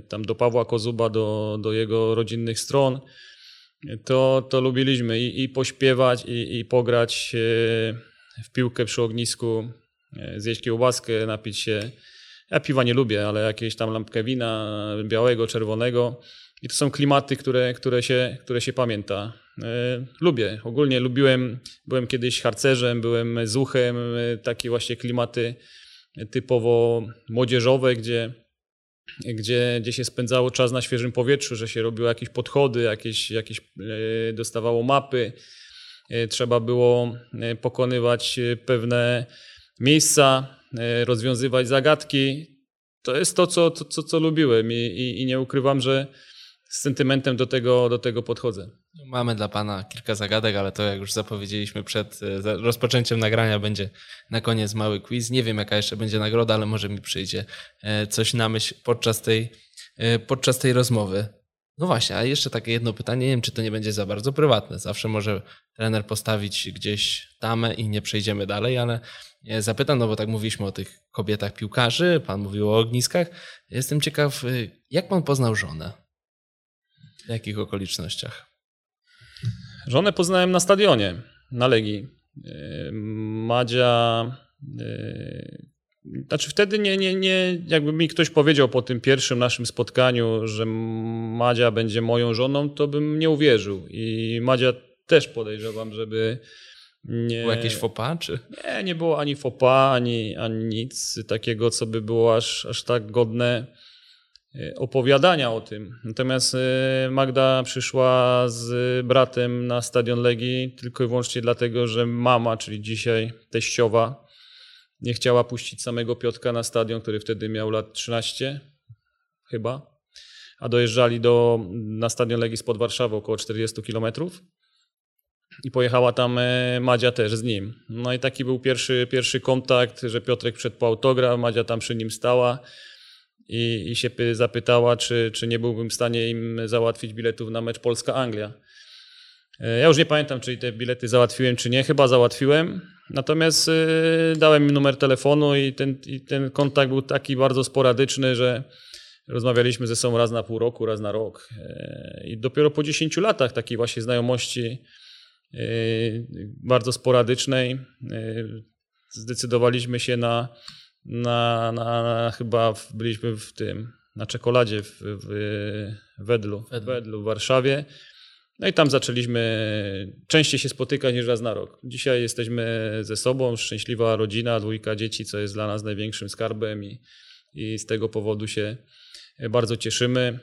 tam do Pawła Kozuba, do, do jego rodzinnych stron, to, to lubiliśmy i, i pośpiewać, i, i pograć w piłkę przy ognisku, zjeść kiełbaskę, napić się. Ja piwa nie lubię, ale jakieś tam lampkę wina białego, czerwonego. I to są klimaty, które, które, się, które się pamięta. Lubię, ogólnie lubiłem, byłem kiedyś harcerzem, byłem zuchem, takie właśnie klimaty typowo młodzieżowe, gdzie, gdzie, gdzie się spędzało czas na świeżym powietrzu, że się robiło jakieś podchody, jakieś, jakieś dostawało mapy, trzeba było pokonywać pewne miejsca, rozwiązywać zagadki. To jest to, co, co, co lubiłem i, i, i nie ukrywam, że z sentymentem do tego, do tego podchodzę. Mamy dla pana kilka zagadek, ale to jak już zapowiedzieliśmy przed rozpoczęciem nagrania, będzie na koniec mały quiz. Nie wiem, jaka jeszcze będzie nagroda, ale może mi przyjdzie coś na myśl podczas tej, podczas tej rozmowy. No właśnie, a jeszcze takie jedno pytanie, nie wiem, czy to nie będzie za bardzo prywatne. Zawsze może trener postawić gdzieś tamę i nie przejdziemy dalej, ale zapytam, no bo tak mówiliśmy o tych kobietach piłkarzy, pan mówił o ogniskach. Jestem ciekaw, jak pan poznał żonę? W jakich okolicznościach? Żonę poznałem na stadionie, na Legii. Madzia... Znaczy wtedy nie, nie, nie, jakby mi ktoś powiedział po tym pierwszym naszym spotkaniu, że Madzia będzie moją żoną, to bym nie uwierzył. I Madzia też podejrzewam, żeby... Nie, było jakieś faux pas, czy? Nie, nie było ani faux pas, ani, ani nic takiego, co by było aż, aż tak godne opowiadania o tym. Natomiast Magda przyszła z bratem na Stadion Legii tylko i wyłącznie dlatego, że mama, czyli dzisiaj teściowa, nie chciała puścić samego Piotka na stadion, który wtedy miał lat trzynaście chyba, a dojeżdżali do, na Stadion Legii spod Warszawy około czterdzieści kilometrów i pojechała tam Madzia też z nim. No i taki był pierwszy, pierwszy kontakt, że Piotrek wszedł po autograf, Madzia tam przy nim stała i, i się zapytała, czy, czy nie byłbym w stanie im załatwić biletów na mecz Polska-Anglia. Ja już nie pamiętam, czy te bilety załatwiłem, czy nie. Chyba załatwiłem. Natomiast dałem im numer telefonu i ten, i ten kontakt był taki bardzo sporadyczny, że rozmawialiśmy ze sobą raz na pół roku, raz na rok. I dopiero po dziesięciu latach takiej właśnie znajomości bardzo sporadycznej zdecydowaliśmy się na, na, na, na chyba byliśmy w tym, na czekoladzie w, w Wedlu, w Wedlu w Warszawie. No i tam zaczęliśmy częściej się spotykać niż raz na rok. Dzisiaj jesteśmy ze sobą, szczęśliwa rodzina, dwójka dzieci, co jest dla nas największym skarbem i, i z tego powodu się bardzo cieszymy.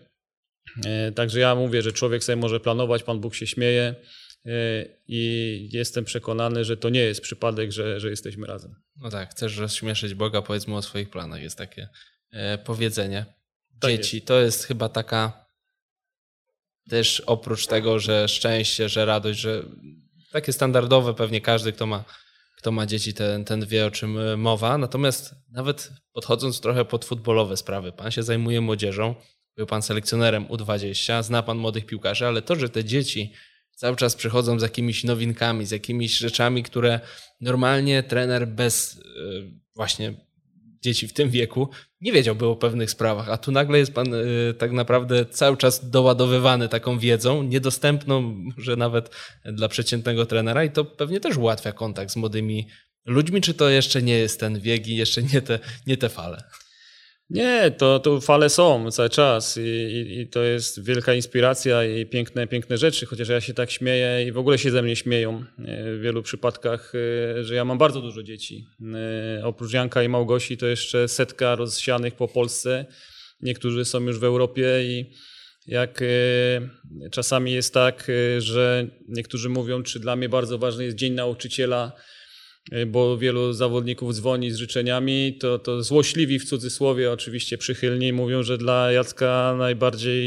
Także ja mówię, że człowiek sobie może planować, Pan Bóg się śmieje i jestem przekonany, że to nie jest przypadek, że, że jesteśmy razem. No tak, chcesz rozśmieszyć Boga, powiedzmy o swoich planach, jest takie powiedzenie. Tak dzieci, jest. To jest chyba taka... Też oprócz tego, że szczęście, że radość, że takie standardowe pewnie każdy, kto ma, kto ma dzieci, ten, ten wie, o czym mowa. Natomiast nawet podchodząc trochę pod futbolowe sprawy, pan się zajmuje młodzieżą, był pan selekcjonerem U dwadzieścia, zna pan młodych piłkarzy, ale to, że te dzieci cały czas przychodzą z jakimiś nowinkami, z jakimiś rzeczami, które normalnie trener bez właśnie dzieci w tym wieku nie wiedziałby o pewnych sprawach, a tu nagle jest pan y, tak naprawdę cały czas doładowywany taką wiedzą, niedostępną może nawet dla przeciętnego trenera i to pewnie też ułatwia kontakt z młodymi ludźmi, czy to jeszcze nie jest ten wiek i jeszcze nie te, nie te fale? Nie, to, to fale są cały czas i, i, i to jest wielka inspiracja i piękne, piękne rzeczy, chociaż ja się tak śmieję i w ogóle się ze mnie śmieją w wielu przypadkach, że ja mam bardzo dużo dzieci. Oprócz Janka i Małgosi to jeszcze setka rozsianych po Polsce. Niektórzy są już w Europie i jak czasami jest tak, że niektórzy mówią, czy dla mnie bardzo ważny jest Dzień Nauczyciela, bo wielu zawodników dzwoni z życzeniami, to, to złośliwi w cudzysłowie oczywiście przychylni mówią, że dla Jacka najbardziej,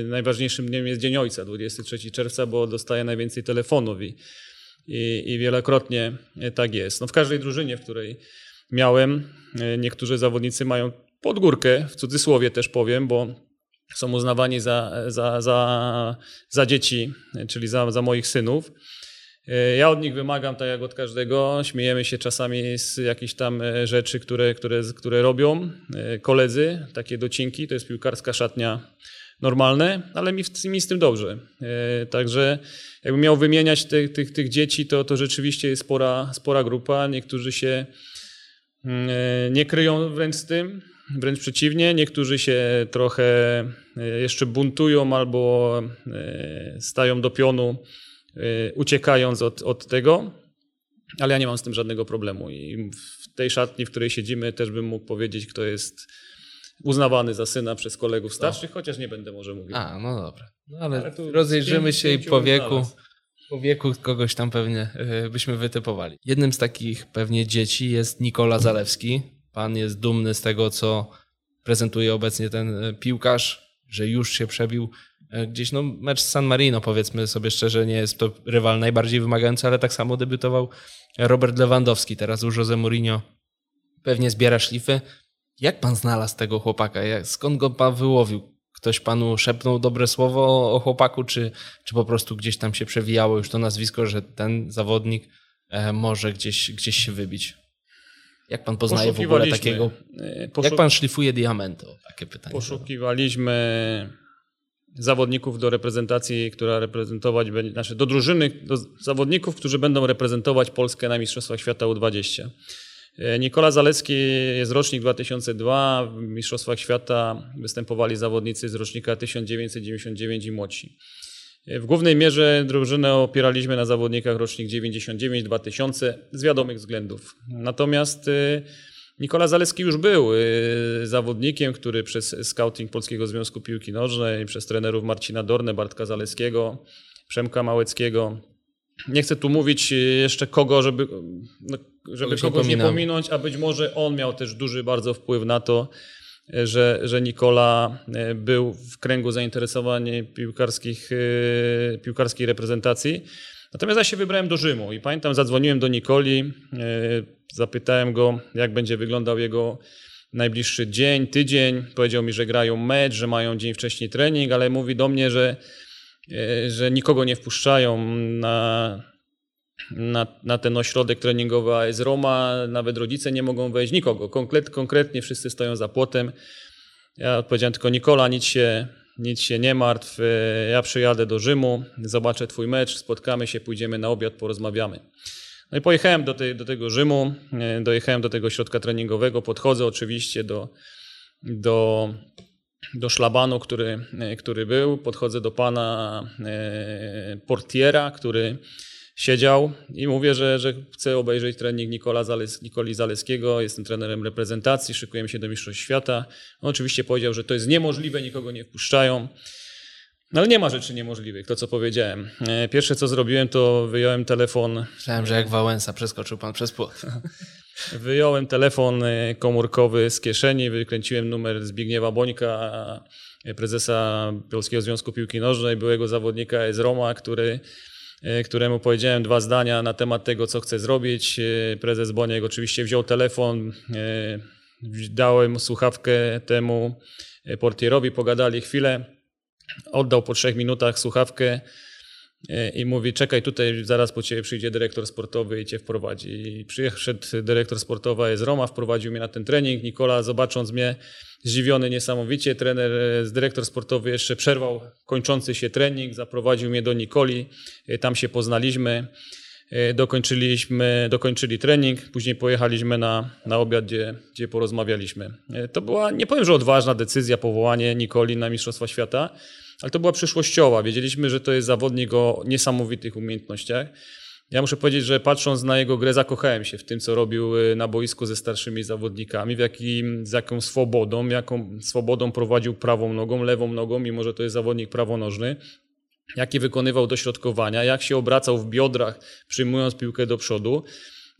yy, najważniejszym dniem jest Dzień Ojca, dwudziestego trzeciego czerwca, bo dostaje najwięcej telefonów i, i, i wielokrotnie tak jest. No w każdej drużynie, w której miałem, yy, niektórzy zawodnicy mają pod górkę, w cudzysłowie też powiem, bo są uznawani za, za, za, za dzieci, czyli za, za moich synów. Ja od nich wymagam, tak jak od każdego, śmiejemy się czasami z jakichś tam rzeczy, które, które, które robią koledzy, takie docinki, to jest piłkarska szatnia normalne, ale mi, mi z tym dobrze. Także jakbym miał wymieniać tych, tych, tych dzieci, to, to rzeczywiście jest spora, spora grupa, niektórzy się nie kryją wręcz z tym, wręcz przeciwnie, niektórzy się trochę jeszcze buntują albo stają do pionu, uciekając od, od tego, ale ja nie mam z tym żadnego problemu i w tej szatni, w której siedzimy, też bym mógł powiedzieć, kto jest uznawany za syna przez kolegów starszych, o. Chociaż nie będę może mówił. A, no dobra. No ale, ale rozejrzymy się i po wieku, po wieku kogoś tam pewnie byśmy wytypowali. Jednym z takich pewnie dzieci jest Nikola Zalewski. Pan jest dumny z tego, co prezentuje obecnie ten piłkarz, że już się przebił. Gdzieś no, mecz z San Marino, powiedzmy sobie szczerze, nie jest to rywal najbardziej wymagający, ale tak samo debiutował Robert Lewandowski, teraz już Jose Mourinho pewnie zbiera szlify. Jak pan znalazł tego chłopaka? Skąd go pan wyłowił? Ktoś panu szepnął dobre słowo o chłopaku, czy, czy po prostu gdzieś tam się przewijało już to nazwisko, że ten zawodnik może gdzieś, gdzieś się wybić? Jak pan poznaje w ogóle takiego... Poszuk... Jak pan szlifuje diamenty? O, takie pytanie. Poszukiwaliśmy zawodników do reprezentacji, która reprezentować będzie... Znaczy do drużyny, do zawodników, którzy będą reprezentować Polskę na Mistrzostwach Świata U dwadzieścia. Nikola Zalewski jest rocznik dwa tysiące drugi, w Mistrzostwach Świata występowali zawodnicy z rocznika tysiąc dziewięćset dziewięćdziesiąt dziewięć i młodsi. W głównej mierze drużynę opieraliśmy na zawodnikach rocznik dziewięćdziesiąt dziewięć dwa tysiące z wiadomych względów. Natomiast Nikola Zalewski już był zawodnikiem, który przez scouting Polskiego Związku Piłki Nożnej, przez trenerów Marcina Dornę, Bartka Zaleskiego, Przemka Małeckiego. Nie chcę tu mówić jeszcze kogo, żeby, żeby kogoś, kogoś nie pominąć, a być może on miał też duży bardzo wpływ na to, że, że Nikola był w kręgu zainteresowań piłkarskich, piłkarskiej reprezentacji. Natomiast ja się wybrałem do Rzymu i pamiętam, zadzwoniłem do Nikoli, zapytałem go, jak będzie wyglądał jego najbliższy dzień, tydzień. Powiedział mi, że grają mecz, że mają dzień wcześniej trening, ale mówi do mnie, że że nikogo nie wpuszczają na, na, na ten ośrodek treningowy A S Roma, nawet rodzice nie mogą wejść, nikogo. Konkret, konkretnie wszyscy stoją za płotem. Ja odpowiedziałem tylko: Nikola, nic się, nic się nie martw, ja przyjadę do Rzymu, zobaczę twój mecz, spotkamy się, pójdziemy na obiad, porozmawiamy. No i pojechałem do, te, do tego Rzymu, dojechałem do tego ośrodka treningowego, podchodzę oczywiście do... do do szlabanu, który, który był. Podchodzę do pana portiera, który siedział, i mówię, że, że chcę obejrzeć trening Nikola Zales, Nikoli Zaleskiego. Jestem trenerem reprezentacji, szykujemy się do Mistrzostw Świata. On oczywiście powiedział, że to jest niemożliwe, nikogo nie wpuszczają. No ale nie ma rzeczy niemożliwych, to co powiedziałem. Pierwsze co zrobiłem, to wyjąłem telefon. Myślałem, że jak Wałęsa przeskoczył pan przez płot. Wyjąłem telefon komórkowy z kieszeni, wykręciłem numer Zbigniewa Bońka, prezesa Polskiego Związku Piłki Nożnej, byłego zawodnika z Roma, który, któremu powiedziałem dwa zdania na temat tego, co chcę zrobić. Prezes Boniek oczywiście wziął telefon, dałem słuchawkę temu portierowi, pogadali chwilę. Oddał po trzech minutach słuchawkę i mówi: czekaj tutaj, zaraz po ciebie przyjdzie dyrektor sportowy i cię wprowadzi. I przyszedł dyrektor sportowy z Roma, wprowadził mnie na ten trening. Nikola, zobacząc mnie, zdziwiony niesamowicie, trener, dyrektor sportowy jeszcze przerwał kończący się trening, zaprowadził mnie do Nikoli, tam się poznaliśmy, dokończyliśmy, dokończyli trening, później pojechaliśmy na, na obiad, gdzie, gdzie porozmawialiśmy. To była, nie powiem, że odważna decyzja, powołanie Nikoli na Mistrzostwa Świata, ale to była przyszłościowa. Wiedzieliśmy, że to jest zawodnik o niesamowitych umiejętnościach. Ja muszę powiedzieć, że patrząc na jego grę, zakochałem się w tym, co robił na boisku ze starszymi zawodnikami, w jakim, z jaką swobodą, jaką swobodą prowadził prawą nogą, lewą nogą, mimo że to jest zawodnik prawonożny. Jakie wykonywał dośrodkowania, jak się obracał w biodrach, przyjmując piłkę do przodu,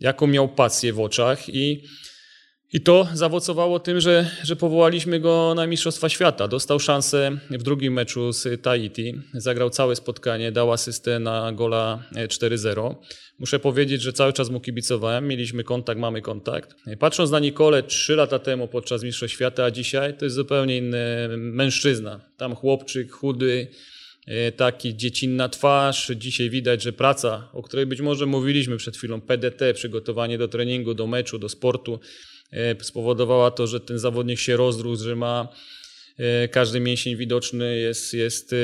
jaką miał pasję w oczach, i, i to zaowocowało tym, że, że powołaliśmy go na Mistrzostwa Świata. Dostał szansę w drugim meczu z Tahiti, zagrał całe spotkanie, dał asystę na gola cztery zero. Muszę powiedzieć, że cały czas mu kibicowałem, mieliśmy kontakt, mamy kontakt. Patrząc na Nikolę trzy lata temu podczas Mistrzostw Świata, a dzisiaj to jest zupełnie inny mężczyzna. Tam chłopczyk, chudy, taki dziecinna twarz. Dzisiaj widać, że praca, o której być może mówiliśmy przed chwilą, P D T, przygotowanie do treningu, do meczu, do sportu, spowodowała to, że ten zawodnik się rozrósł, że ma każdy mięsień widoczny, jest, jest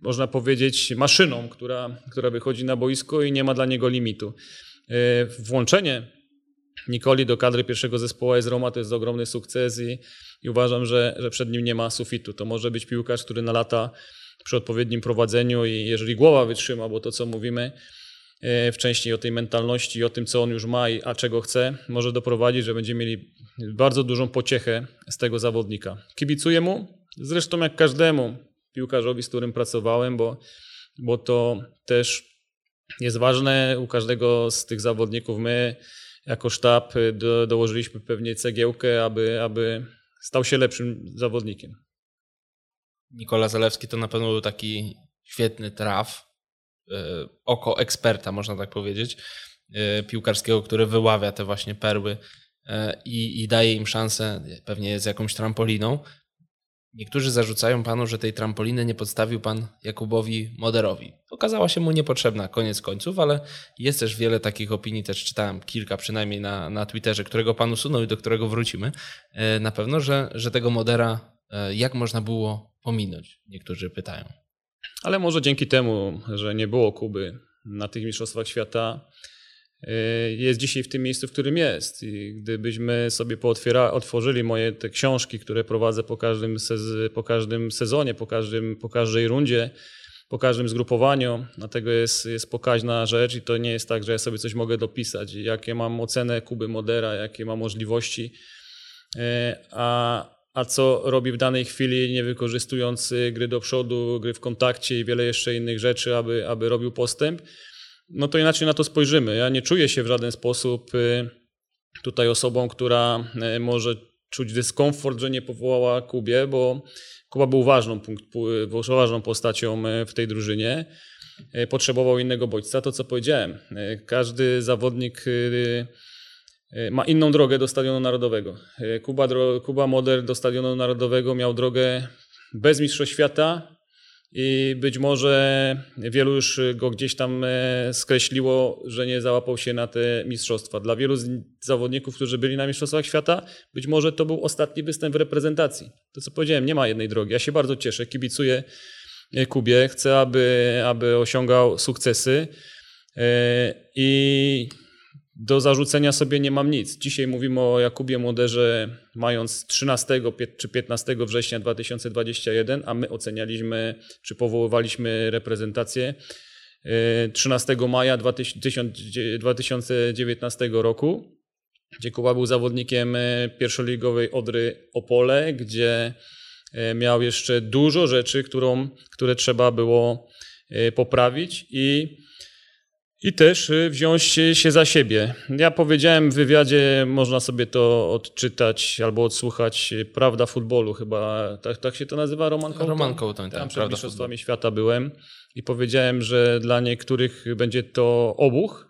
można powiedzieć, maszyną, która, która wychodzi na boisko i nie ma dla niego limitu. Włączenie Nikoli do kadry pierwszego zespołu A S Roma to jest ogromny sukces i, i uważam, że, że przed nim nie ma sufitu. To może być piłkarz, który na lata przy odpowiednim prowadzeniu, i jeżeli głowa wytrzyma, bo to co mówimy e, wcześniej o tej mentalności, o tym co on już ma i a czego chce, może doprowadzić, że będziemy mieli bardzo dużą pociechę z tego zawodnika. Kibicuję mu, zresztą jak każdemu piłkarzowi, z którym pracowałem, bo, bo to też jest ważne u każdego z tych zawodników. My jako sztab do, dołożyliśmy pewnie cegiełkę, aby, aby stał się lepszym zawodnikiem. Nikola Zalewski to na pewno był taki świetny traf, oko eksperta, można tak powiedzieć, piłkarskiego, który wyławia te właśnie perły i, i daje im szansę, pewnie jest jakąś trampoliną. Niektórzy zarzucają panu, że tej trampoliny nie podstawił pan Jakubowi Moderowi. Okazała się mu niepotrzebna koniec końców, ale jest też wiele takich opinii, też czytałem kilka przynajmniej na, na Twitterze, którego pan usunął i do którego wrócimy. Na pewno, że, że tego Modera jak można było pominąć, niektórzy pytają. Ale może dzięki temu, że nie było Kuby na tych mistrzostwach świata, jest dzisiaj w tym miejscu, w którym jest. I gdybyśmy sobie pootwiera, otworzyli moje te książki, które prowadzę po każdym, sez- po każdym sezonie, po, każdym, po każdej rundzie, po każdym zgrupowaniu, dlatego jest, jest pokaźna rzecz i to nie jest tak, że ja sobie coś mogę dopisać. Jakie mam ocenę Kuby Modera, jakie mam możliwości, a A co robi w danej chwili, nie wykorzystując gry do przodu, gry w kontakcie i wiele jeszcze innych rzeczy, aby, aby robił postęp, no to inaczej na to spojrzymy. Ja nie czuję się w żaden sposób tutaj osobą, która może czuć dyskomfort, że nie powołała Kubie, bo Kuba był ważną, był ważną postacią w tej drużynie. Potrzebował innego bodźca, to co powiedziałem. Każdy zawodnik ma inną drogę do Stadionu Narodowego. Kuba, Kuba Moder do Stadionu Narodowego miał drogę bez Mistrzostw Świata i być może wielu już go gdzieś tam skreśliło, że nie załapał się na te mistrzostwa. Dla wielu zawodników, którzy byli na Mistrzostwach Świata, być może to był ostatni występ w reprezentacji. To co powiedziałem, nie ma jednej drogi. Ja się bardzo cieszę, kibicuję Kubie, chcę, aby, aby osiągał sukcesy i do zarzucenia sobie nie mam nic. Dzisiaj mówimy o Jakubie Moderze mając trzynastego czy piętnastego września dwa tysiące dwudziestego pierwszego, a my ocenialiśmy czy powoływaliśmy reprezentację trzynastego maja dwa tysiące dziewiętnastego roku, gdzie Kuba był zawodnikiem pierwszoligowej Odry Opole, gdzie miał jeszcze dużo rzeczy, którą, które trzeba było poprawić i I też wziąć się za siebie. Ja powiedziałem w wywiadzie, można sobie to odczytać albo odsłuchać, Prawda futbolu chyba, tak, tak się to nazywa, Roman Kołtoń? Roman Kołtoń, tak. Tam przed Mistrzostwami Świata byłem i powiedziałem, że dla niektórych będzie to obuch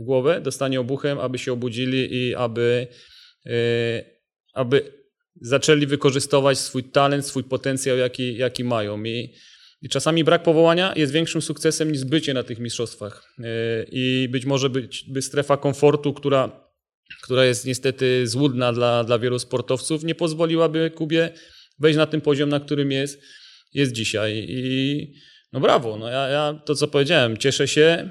w głowę, dostanie obuchem, aby się obudzili i aby, yy, aby zaczęli wykorzystywać swój talent, swój potencjał, jaki, jaki mają. I I czasami brak powołania jest większym sukcesem niż bycie na tych mistrzostwach. I być może być, by strefa komfortu, która, która jest niestety złudna dla, dla wielu sportowców, nie pozwoliłaby Kubie wejść na ten poziom, na którym jest, jest dzisiaj. I no brawo, no ja, ja to co powiedziałem, cieszę się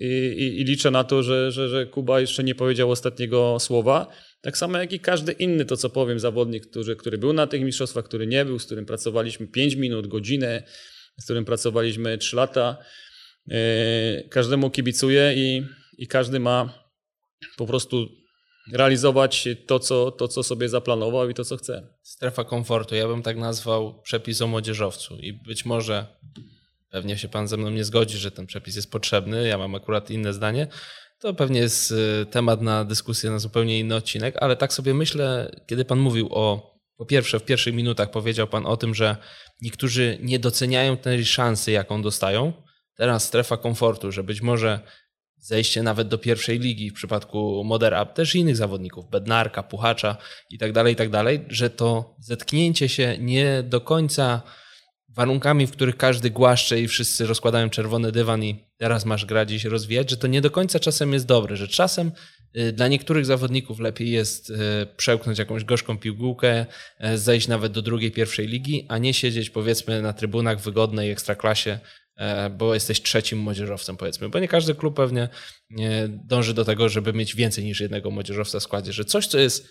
i, i, i liczę na to, że, że, że Kuba jeszcze nie powiedział ostatniego słowa. Tak samo jak i każdy inny, to co powiem, zawodnik, który, który był na tych mistrzostwach, który nie był, z którym pracowaliśmy pięć minut, godzinę, z którym pracowaliśmy trzy lata. Każdemu kibicuję i, i każdy ma po prostu realizować to co, to, co sobie zaplanował i to, co chce. Strefa komfortu, ja bym tak nazwał przepis o młodzieżowcu i być może, pewnie się pan ze mną nie zgodzi, że ten przepis jest potrzebny, ja mam akurat inne zdanie, to pewnie jest temat na dyskusję na zupełnie inny odcinek, ale tak sobie myślę, kiedy pan mówił o, po pierwsze w pierwszych minutach powiedział pan o tym, że niektórzy nie doceniają tej szansy, jaką dostają. Teraz strefa komfortu, że być może zejście nawet do pierwszej ligi w przypadku Modera, też innych zawodników, Bednarka, Puchacza i tak dalej, i tak dalej, że to zetknięcie się nie do końca warunkami, w których każdy głaszcze i wszyscy rozkładają czerwony dywan i teraz masz grać i się rozwijać, że to nie do końca czasem jest dobre, że czasem dla niektórych zawodników lepiej jest przełknąć jakąś gorzką pigułkę, zejść nawet do drugiej, pierwszej ligi, a nie siedzieć powiedzmy na trybunach wygodnej ekstraklasie, bo jesteś trzecim młodzieżowcem powiedzmy, bo nie każdy klub pewnie dąży do tego, żeby mieć więcej niż jednego młodzieżowca w składzie, że coś co jest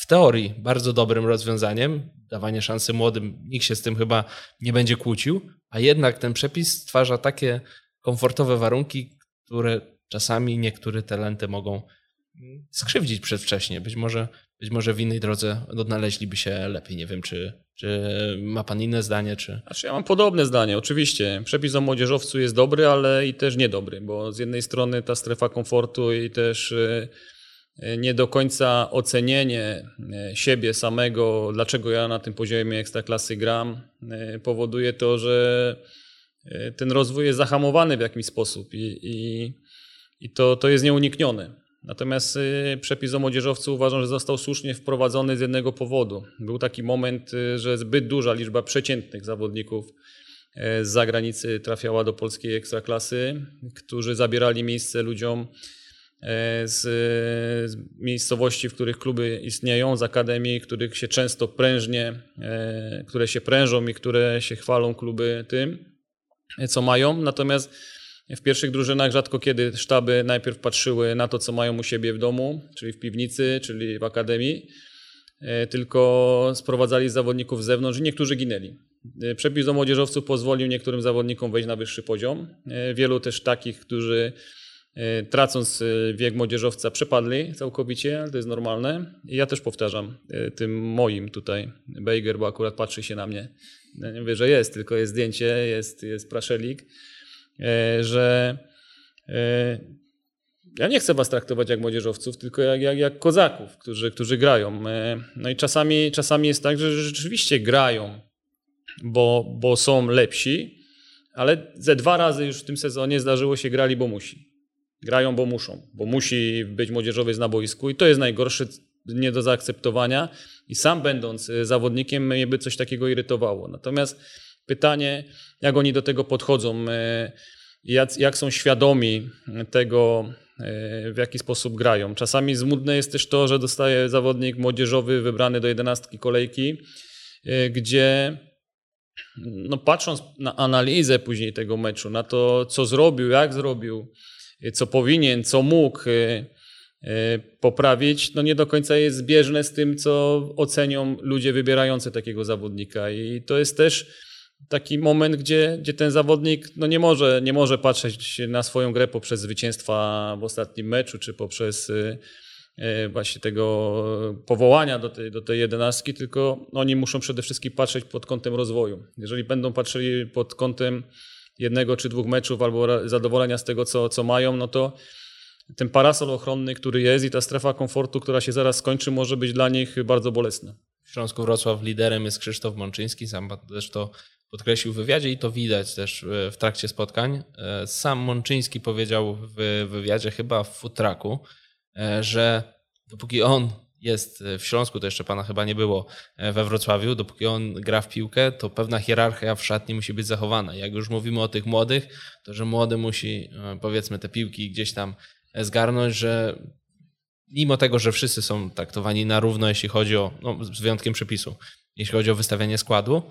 w teorii bardzo dobrym rozwiązaniem, dawanie szansy młodym, nikt się z tym chyba nie będzie kłócił, a jednak ten przepis stwarza takie komfortowe warunki, które czasami niektóre talenty mogą skrzywdzić przedwcześnie. Być może, być może w innej drodze odnaleźliby się lepiej. Nie wiem, czy, czy ma pan inne zdanie? Czy... Znaczy ja mam podobne zdanie, oczywiście. Przepis o młodzieżowcu jest dobry, ale i też niedobry, bo z jednej strony ta strefa komfortu i też nie do końca ocenienie siebie samego, dlaczego ja na tym poziomie ekstraklasy gram, powoduje to, że ten rozwój jest zahamowany w jakiś sposób i, i, i to, to jest nieuniknione. Natomiast przepis o młodzieżowcu uważam, że został słusznie wprowadzony z jednego powodu. Był taki moment, że zbyt duża liczba przeciętnych zawodników z zagranicy trafiała do polskiej ekstraklasy, którzy zabierali miejsce ludziom z miejscowości, w których kluby istnieją, z akademii, których się często prężnie, które się prężą i które się chwalą kluby tym, co mają. Natomiast w pierwszych drużynach rzadko kiedy sztaby najpierw patrzyły na to, co mają u siebie w domu, czyli w piwnicy, czyli w akademii, tylko sprowadzali zawodników z zewnątrz i niektórzy ginęli. Przepis do młodzieżowców pozwolił niektórym zawodnikom wejść na wyższy poziom. Wielu też takich, którzy tracąc wiek młodzieżowca przepadli całkowicie, ale to jest normalne. I ja też powtarzam tym moim tutaj, Bejger, bo akurat patrzy się na mnie. Ja nie mówię, że jest, tylko jest zdjęcie, jest, jest praszelik, że ja nie chcę was traktować jak młodzieżowców, tylko jak, jak, jak kozaków, którzy, którzy grają. No i czasami, czasami jest tak, że rzeczywiście grają, bo, bo są lepsi, ale ze dwa razy już w tym sezonie zdarzyło się grali, bo musi. Grają, bo muszą, bo musi być młodzieżowiec na boisku i to jest najgorsze, nie do zaakceptowania i sam będąc zawodnikiem mnie by coś takiego irytowało. Natomiast pytanie, jak oni do tego podchodzą, jak, jak są świadomi tego, w jaki sposób grają. Czasami zmudne jest też to, że dostaje zawodnik młodzieżowy wybrany do jedenastki kolejki, gdzie no patrząc na analizę później tego meczu, na to, co zrobił, jak zrobił, co powinien, co mógł poprawić, no nie do końca jest zbieżne z tym, co ocenią ludzie wybierający takiego zawodnika. I to jest też taki moment, gdzie, gdzie ten zawodnik no nie może, nie może patrzeć na swoją grę poprzez zwycięstwa w ostatnim meczu, czy poprzez właśnie tego powołania do tej, do tej jedenastki, tylko oni muszą przede wszystkim patrzeć pod kątem rozwoju. Jeżeli będą patrzyli pod kątem jednego czy dwóch meczów albo zadowolenia z tego, co, co mają, no to ten parasol ochronny, który jest i ta strefa komfortu, która się zaraz skończy, może być dla nich bardzo bolesna. W Śląsku Wrocław liderem jest Krzysztof Mączyński, sam też to podkreślił w wywiadzie i to widać też w trakcie spotkań. Sam Mączyński powiedział w wywiadzie chyba w futraku, że dopóki on jest w Śląsku, to jeszcze pana chyba nie było we Wrocławiu, dopóki on gra w piłkę, to pewna hierarchia w szatni musi być zachowana. Jak już mówimy o tych młodych, to że młody musi, powiedzmy, te piłki gdzieś tam zgarnąć, że mimo tego, że wszyscy są traktowani na równo, jeśli chodzi o, no, z wyjątkiem przepisu, jeśli chodzi o wystawianie składu,